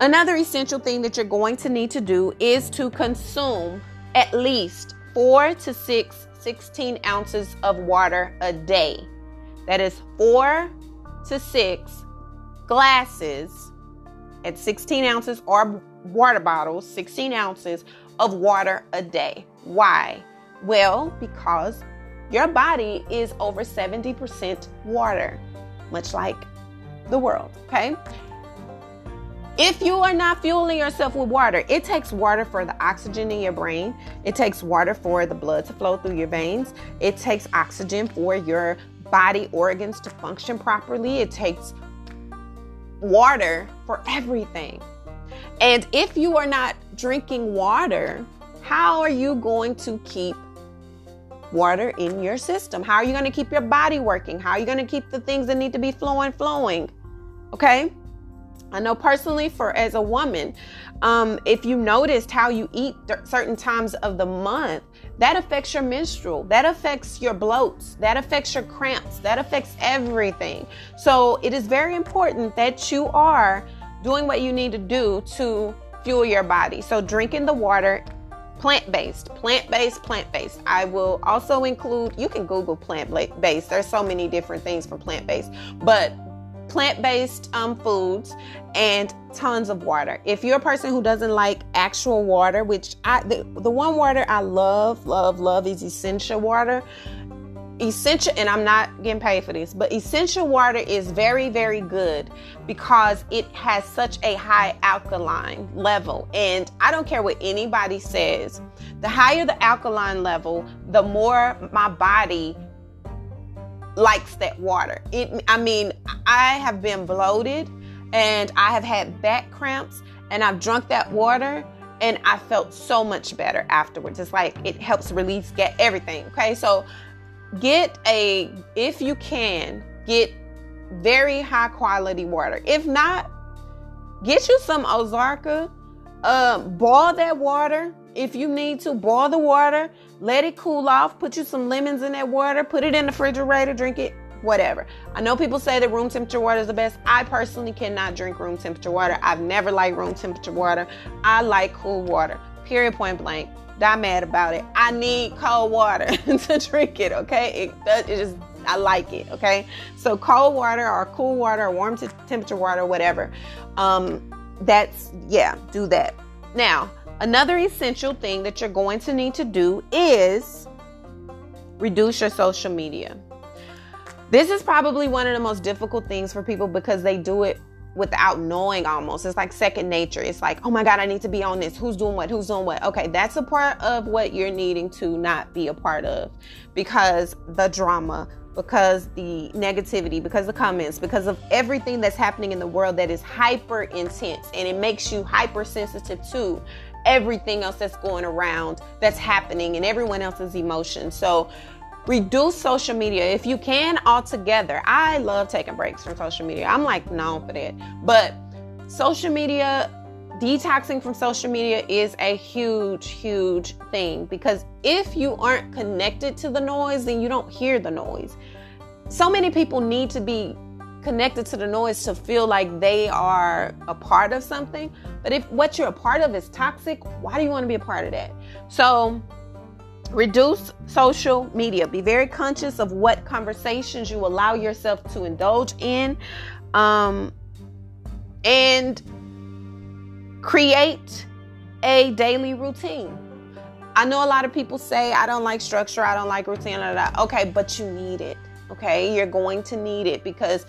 another essential thing that you're going to need to do is to consume at least 4 to 6 16 ounces of water a day. That is 4 to 6 glasses at 16 ounces or water bottles, 16 ounces of water a day. Why? Well, because your body is over 70% water, much like the world, okay? If you are not fueling yourself with water, it takes water for the oxygen in your brain. It takes water for the blood to flow through your veins. It takes oxygen for your body organs to function properly. It takes water for everything. And if you are not drinking water, how are you going to keep water in your system? How are you going to keep your body working? How are you going to keep the things that need to be flowing? Okay? I know personally for as a woman, if you noticed how you eat certain times of the month, that affects your menstrual, that affects your bloats, that affects your cramps, that affects everything. So it is very important that you are doing what you need to do to fuel your body. So drinking the water, plant-based. I will also include, you can Google plant-based. There's so many different things for plant-based, but plant-based foods and tons of water. If you're a person who doesn't like actual water, which the one water I love is essential water. Essential, and I'm not getting paid for this, but essential water is very, very good because it has such a high alkaline level. And I don't care what anybody says, the higher the alkaline level, the more my body likes that water. I have been bloated and I have had back cramps and I've drunk that water and I felt so much better afterwards. It's like it helps release, get everything. Okay, so if you can, get very high quality water. If not, get you some Ozarka. Boil that water. If you need to, boil the water, let it cool off, put you some lemons in that water, put it in the refrigerator, drink it, whatever. I know people say that room temperature water is the best. I personally cannot drink room temperature water. I've never liked room temperature water. I like cool water, period, point blank. Not mad about it. I need cold water to drink it, okay? I like it, okay? So cold water or cool water or warm temperature water, whatever. Do that. Now, another essential thing that you're going to need to do is reduce your social media. This is probably one of the most difficult things for people because they do it without knowing almost. It's like second nature. It's like, oh my God, I need to be on this. Who's doing what? Okay, that's a part of what you're needing to not be a part of, because the drama, because the negativity, because the comments, because of everything that's happening in the world that is hyper intense, and it makes you hypersensitive to everything else that's going around, that's happening, and everyone else's emotions. So reduce social media if you can altogether. I love taking breaks from social media. I'm like known for that. But social media, detoxing from social media is a huge, huge thing, because if you aren't connected to the noise, then you don't hear the noise. So many people need to be connected to the noise to feel like they are a part of something. But if what you're a part of is toxic, why do you want to be a part of that? So reduce social media. Be very conscious of what conversations you allow yourself to indulge in, and create a daily routine. I know a lot of people say, I don't like structure, I don't like routine, blah, blah, blah. Okay, but you need it. Okay, you're going to need it, because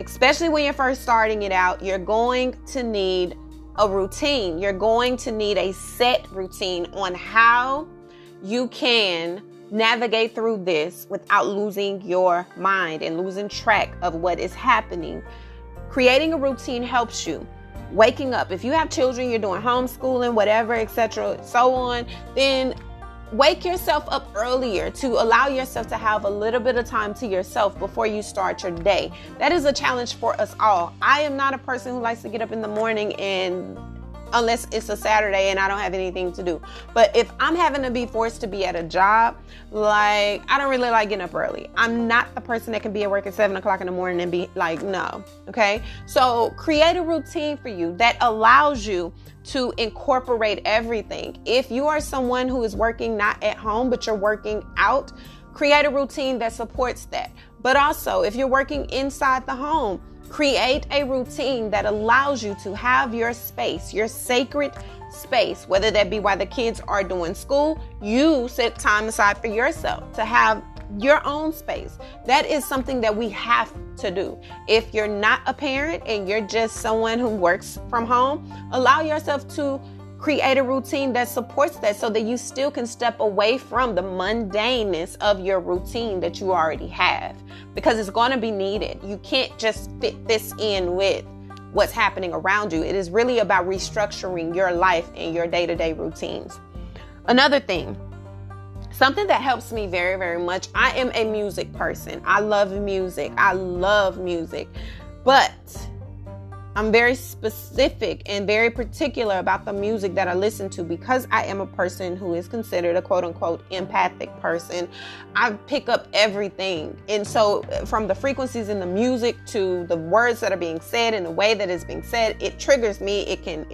especially when you're first starting it out, you're going to need a routine. You're going to need a set routine on how you can navigate through this without losing your mind and losing track of what is happening. Creating a routine helps you. Waking up, if you have children, you're doing homeschooling, whatever, etc., so on, then wake yourself up earlier to allow yourself to have a little bit of time to yourself before you start your day. That is a challenge for us all. I am not a person who likes to get up in the morning, and unless it's a Saturday and I don't have anything to do. But if I'm having to be forced to be at a job, like, I don't really like getting up early. I'm not the person that can be at work at 7:00 in the morning and be like, no, okay? So create a routine for you that allows you to incorporate everything. If you are someone who is working not at home, but you're working out, create a routine that supports that. But also, if you're working inside the home, create a routine that allows you to have your space, your sacred space, whether that be while the kids are doing school, you set time aside for yourself to have your own space. That is something that we have to do. If you're not a parent and you're just someone who works from home, allow yourself to create a routine that supports that, so that you still can step away from the mundaneness of your routine that you already have, because it's going to be needed. You can't just fit this in with what's happening around you. It is really about restructuring your life and your day-to-day routines. Another thing, something that helps me very, very much. I am a music person. I love music. But I'm very specific and very particular about the music that I listen to, because I am a person who is considered a quote-unquote empathic person. I pick up everything. And so from the frequencies in the music to the words that are being said and the way that it's being said, it triggers me. It can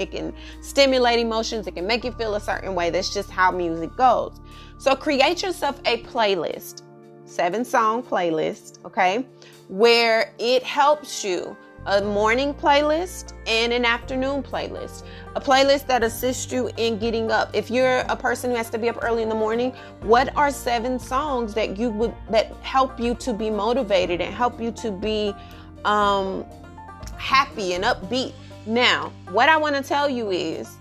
stimulate emotions. It can make you feel a certain way. That's just how music goes. So create yourself a playlist, 7-song playlist, okay, where it helps you. A morning playlist and an afternoon playlist. A playlist that assists you in getting up. If you're a person who has to be up early in the morning, what are 7 songs that help you to be motivated and help you to be happy and upbeat? Now, what I want to tell you is,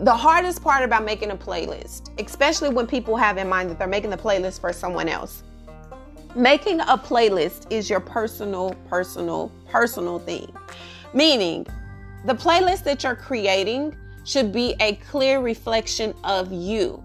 the hardest part about making a playlist, especially when people have in mind that they're making the playlist for someone else, Making a playlist is your personal thing. Meaning, the playlist that you're creating should be a clear reflection of you.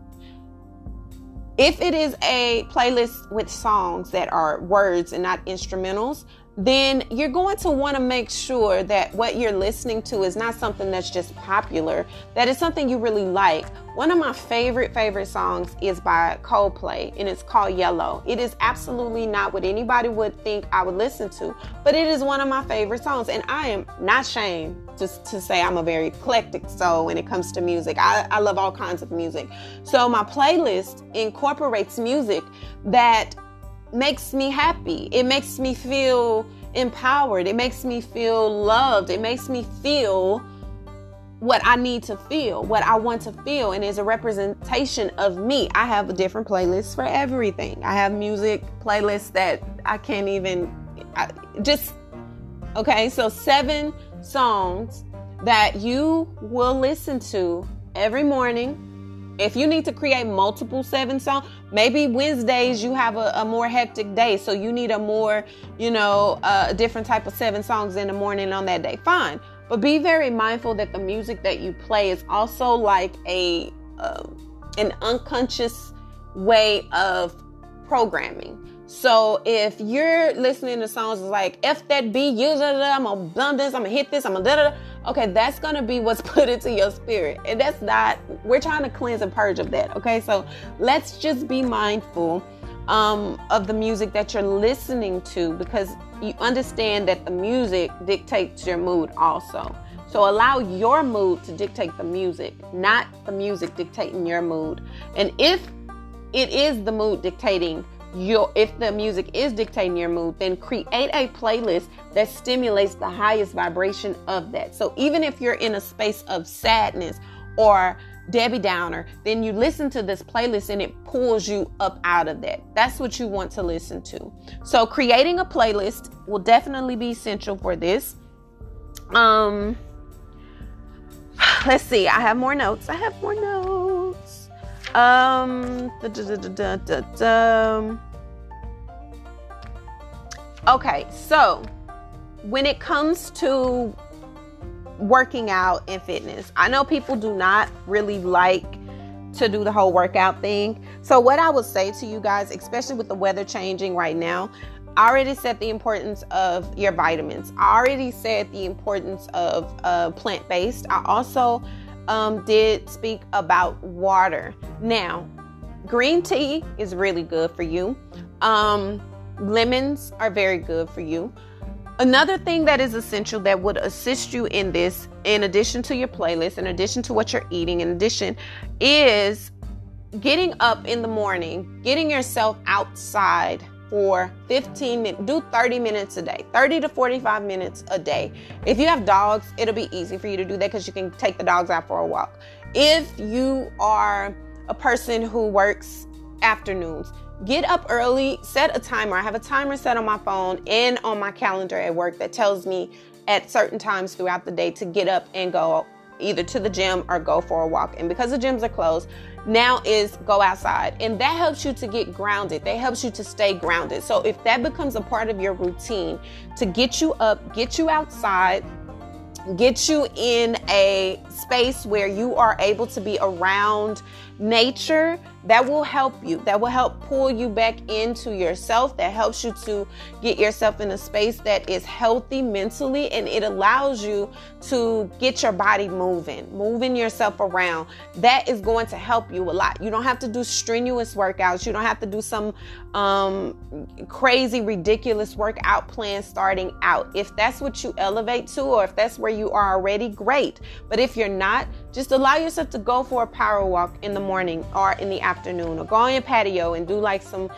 If it is a playlist with songs that are words and not instrumentals, then you're going to want to make sure that what you're listening to is not something that's just popular, that is something you really like. One of my favorite songs is by Coldplay, and it's called Yellow. It is absolutely not what anybody would think I would listen to, but it is one of my favorite songs, and I am not ashamed to say I'm a very eclectic soul when it comes to music. I love all kinds of music. So my playlist incorporates music that makes me happy. It makes me feel empowered. It makes me feel loved. It makes me feel what I need to feel, what I want to feel, and is a representation of me. I have a different playlist for everything. I have music playlists that I can't even, so 7 songs that you will listen to every morning. If you need to create multiple 7 songs, maybe Wednesdays you have a more hectic day, so you need a more, different type of 7 songs in the morning on that day. Fine. But be very mindful that the music that you play is also like an unconscious way of programming. So if you're listening to songs like F that B, I'm gonna blum this, I'm gonna hit this, I'm gonna da da. Okay, that's going to be what's put into your spirit. And that's not, we're trying to cleanse and purge of that. Okay, so let's just be mindful of the music that you're listening to, because you understand that the music dictates your mood also. So allow your mood to dictate the music, not the music dictating your mood. And if it is the mood dictating if the music is dictating your mood, then create a playlist that stimulates the highest vibration of that. So even if you're in a space of sadness or Debbie Downer, then you listen to this playlist and it pulls you up out of that. That's what you want to listen to. So creating a playlist will definitely be essential for this. Let's see. I have more notes. Okay, so when it comes to working out and fitness, I know people do not really like to do the whole workout thing. So what I would say to you guys, especially with the weather changing right now, I already said the importance of your vitamins. I already said the importance of plant-based. I also did speak about water. Now, green tea is really good for you. Lemons are very good for you. Another thing that is essential that would assist you in this, in addition to your playlist, in addition to what you're eating, in addition, is getting up in the morning, getting yourself outside for 15 minutes, do 30 minutes a day, 30 to 45 minutes a day. If you have dogs, it'll be easy for you to do that because you can take the dogs out for a walk. If you are a person who works afternoons, get up early, set a timer. I have a timer set on my phone and on my calendar at work that tells me at certain times throughout the day to get up and go either to the gym or go for a walk. And because the gyms are closed, now is go outside. And that helps you to get grounded. That helps you to stay grounded. So if that becomes a part of your routine to get you up, get you outside, get you in a space where you are able to be around nature, that will help you. That will help pull you back into yourself. That helps you to get yourself in a space that is healthy mentally, and it allows you to get your body moving yourself around. That is going to help you a lot. You don't have to do strenuous workouts. You don't have to do some crazy, ridiculous workout plan starting out. If that's what you elevate to, or if that's where you are already, great. But if you're not, just allow yourself to go for a power walk in the morning or in the afternoon, or go on your patio and do like some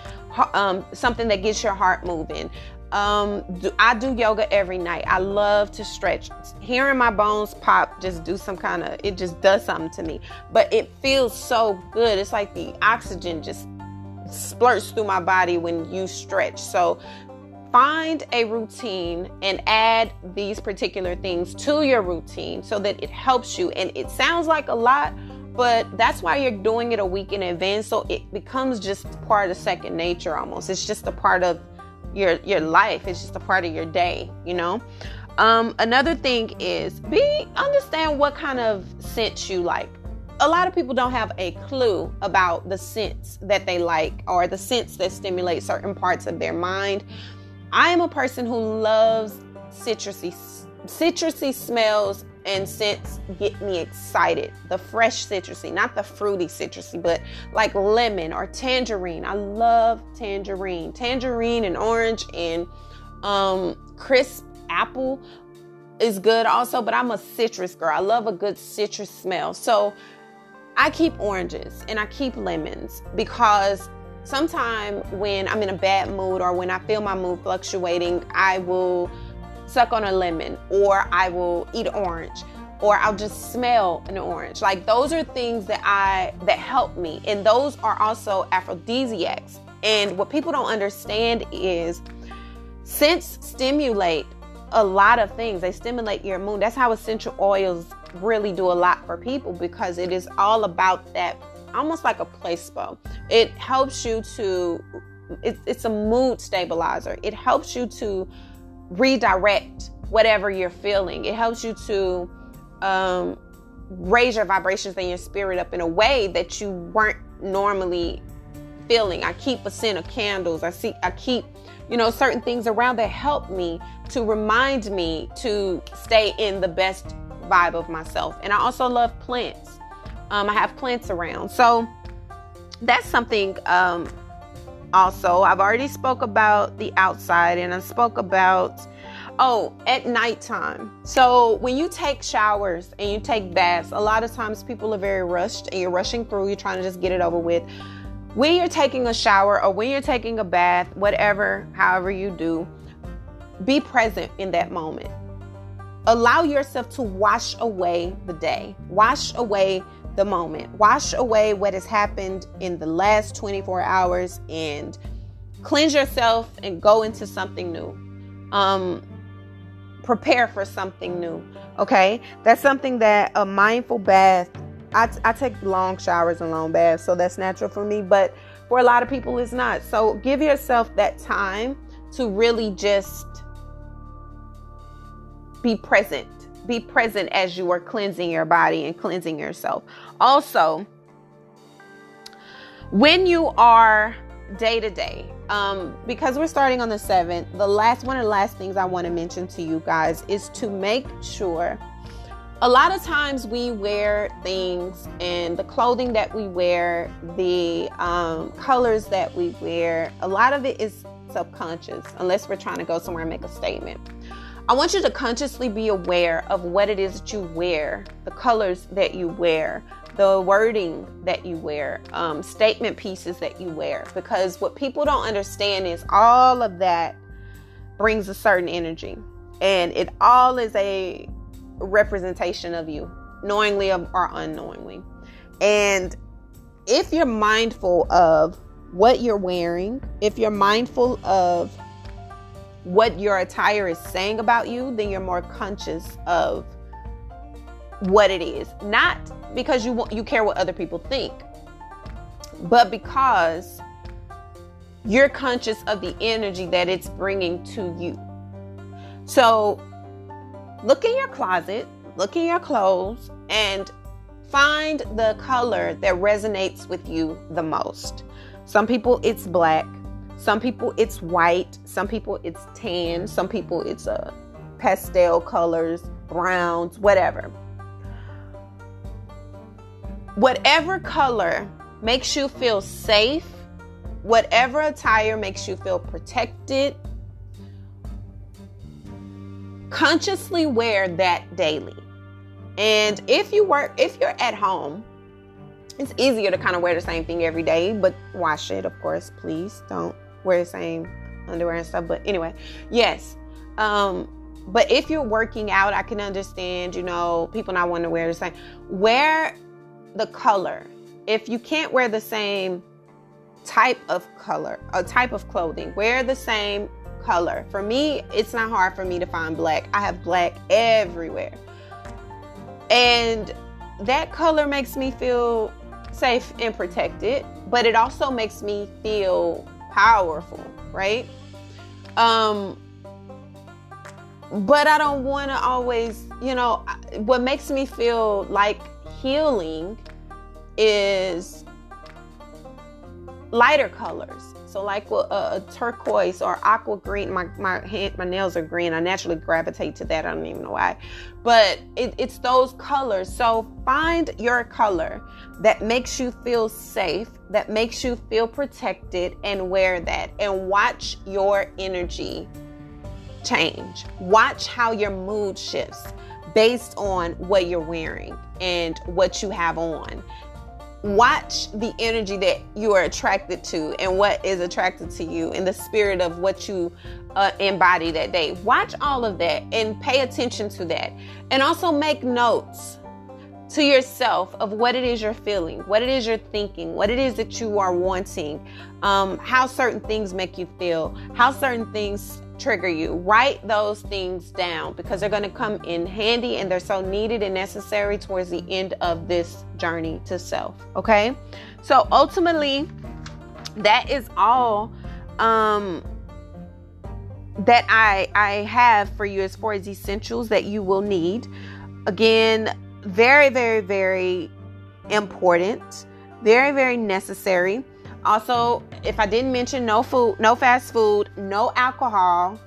something that gets your heart moving. I do yoga every night. I love to stretch. Hearing my bones pop just do some kind of, it just does something to me. But it feels so good. It's like the oxygen just splurts through my body when you stretch. So find a routine and add these particular things to your routine so that it helps you. And it sounds like a lot, But that's why you're doing it a week in advance, so it becomes just part of second nature almost. It's just a part of your life. It's just a part of your day, you know. Another thing is understand what kind of scents you like. A lot of people don't have a clue about the scents that they like or the scents that stimulate certain parts of their mind. I am a person who loves citrusy smells and scents. Get me excited. The fresh citrusy, not the fruity citrusy, but like lemon or tangerine. I love tangerine. Tangerine and orange and crisp apple is good also, but I'm a citrus girl. I love a good citrus smell. So I keep oranges and I keep lemons because sometimes when I'm in a bad mood or when I feel my mood fluctuating, I will suck on a lemon, or I will eat an orange, or I'll just smell an orange. Like, those are things that help me, and those are also aphrodisiacs. And what people don't understand is scents stimulate a lot of things. They stimulate your mood. That's how essential oils really do a lot for people, because it is all about that, almost like a placebo. It helps you to, it's a mood stabilizer. It helps you to redirect whatever you're feeling. It helps you to raise your vibrations and your spirit up in a way that you weren't normally feeling. I keep a scent of candles. I keep, you know, certain things around that help me to remind me to stay in the best vibe of myself. And I also love plants. I have plants around. So that's something. Also, I've already spoke about the outside, and I spoke about, at nighttime. So when you take showers and you take baths, a lot of times people are very rushed and you're rushing through, you're trying to just get it over with. When you're taking a shower or when you're taking a bath, whatever, however you do, be present in that moment. Allow yourself to wash away the day, wash away the moment, wash away what has happened in the last 24 hours and cleanse yourself and go into something new. Prepare for something new. Okay. That's something that a mindful bath, I take long showers and long baths, so that's natural for me, but for a lot of people it's not. So give yourself that time to really just be present. Be present as you are cleansing your body and cleansing yourself. Also, when you are day to day, because we're starting on the 7th, one of the last things I want to mention to you guys is to make sure. A lot of times we wear things, and the clothing that we wear, the colors that we wear, a lot of it is subconscious, unless we're trying to go somewhere and make a statement. I want you to consciously be aware of what it is that you wear, the colors that you wear, the wording that you wear, statement pieces that you wear, because what people don't understand is all of that brings a certain energy, and it all is a representation of you, knowingly or unknowingly. And if you're mindful of what you're wearing, if you're mindful of what your attire is saying about you, then you're more conscious of what it is. Not because you care what other people think, but because you're conscious of the energy that it's bringing to you. So look in your closet, look in your clothes, and find the color that resonates with you the most. Some people it's black. Some people it's white, some people it's tan, some people it's pastel colors, browns, whatever. Whatever color makes you feel safe, whatever attire makes you feel protected, consciously wear that daily. And if you're at home, it's easier to kind of wear the same thing every day, but wash it, of course, please don't wear the same underwear and stuff. But anyway, yes. But if you're working out, I can understand, you know, people not wanting to wear the same. Wear the color. If you can't wear the same type of color or type of clothing, wear the same color. For me, it's not hard for me to find black. I have black everywhere. And that color makes me feel safe and protected, but it also makes me feel powerful, right? But I don't want to always, you know, what makes me feel like healing is lighter colors. So like a turquoise or aqua green, my nails are green. I naturally gravitate to that. I don't even know why, but it's those colors. So find your color that makes you feel safe, that makes you feel protected, and wear that and watch your energy change. Watch how your mood shifts based on what you're wearing and what you have on. Watch the energy that you are attracted to and what is attracted to you and the spirit of what you embody that day. Watch all of that and pay attention to that. And also make notes to yourself of what it is you're feeling, what it is you're thinking, what it is that you are wanting, how certain things make you feel, how certain things trigger you. Write those things down because they're going to come in handy and they're so needed and necessary towards the end of this journey to self. Okay. So ultimately that is all, that I have for you as far as essentials that you will need. Again, very, very, very important, very, very necessary. Also, if I didn't mention, no food, no fast food, no alcohol,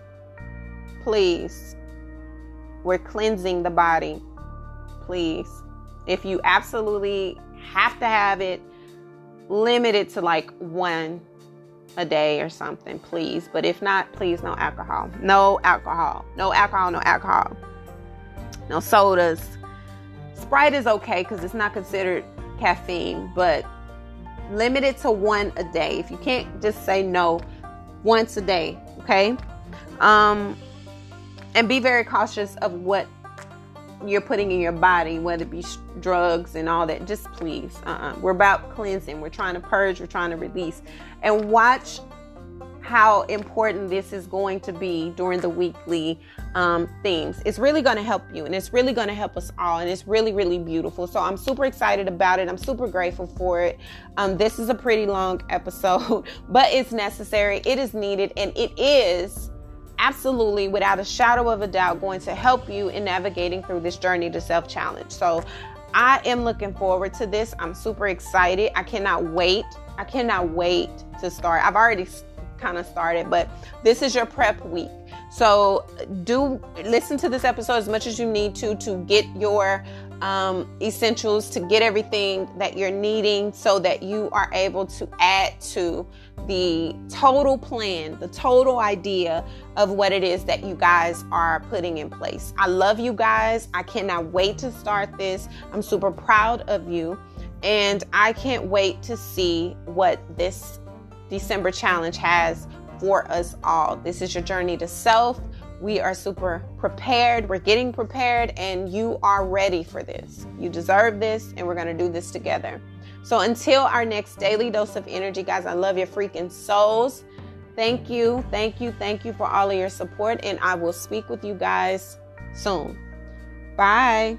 please. We're cleansing the body. Please. If you absolutely have to have it, limit it to like one a day or something, please. But if not, please, no alcohol. No alcohol. No alcohol, no alcohol. No sodas. Sprite is okay because it's not considered caffeine, but limit it to one a day. If you can't, just say no once a day, okay? And be very cautious of what you're putting in your body, whether it be drugs and all that. Just please, we're about cleansing. We're trying to purge. We're trying to release. And watch how important this is going to be during the weekly themes. It's really going to help you and it's really going to help us all, and it's really, really beautiful. So I'm super excited about it. I'm super grateful for it. This is a pretty long episode, but it's necessary. It is needed, and it is absolutely, without a shadow of a doubt, going to help you in navigating through this journey to self-challenge. So I am looking forward to this. I'm super excited. I cannot wait. I cannot wait to start. I've already kind of started, but this is your prep week. So do listen to this episode as much as you need to get your essentials, to get everything that you're needing so that you are able to add to the total plan, the total idea of what it is that you guys are putting in place. I love you guys. I cannot wait to start this. I'm super proud of you, and I can't wait to see what this December challenge has for us all. This is your journey to self. We are super prepared. We're getting prepared, and you are ready for this. You deserve this, and we're going to do this together. So until our next daily dose of energy, guys, I love your freaking souls. Thank you. Thank you. Thank you for all of your support, and I will speak with you guys soon. Bye.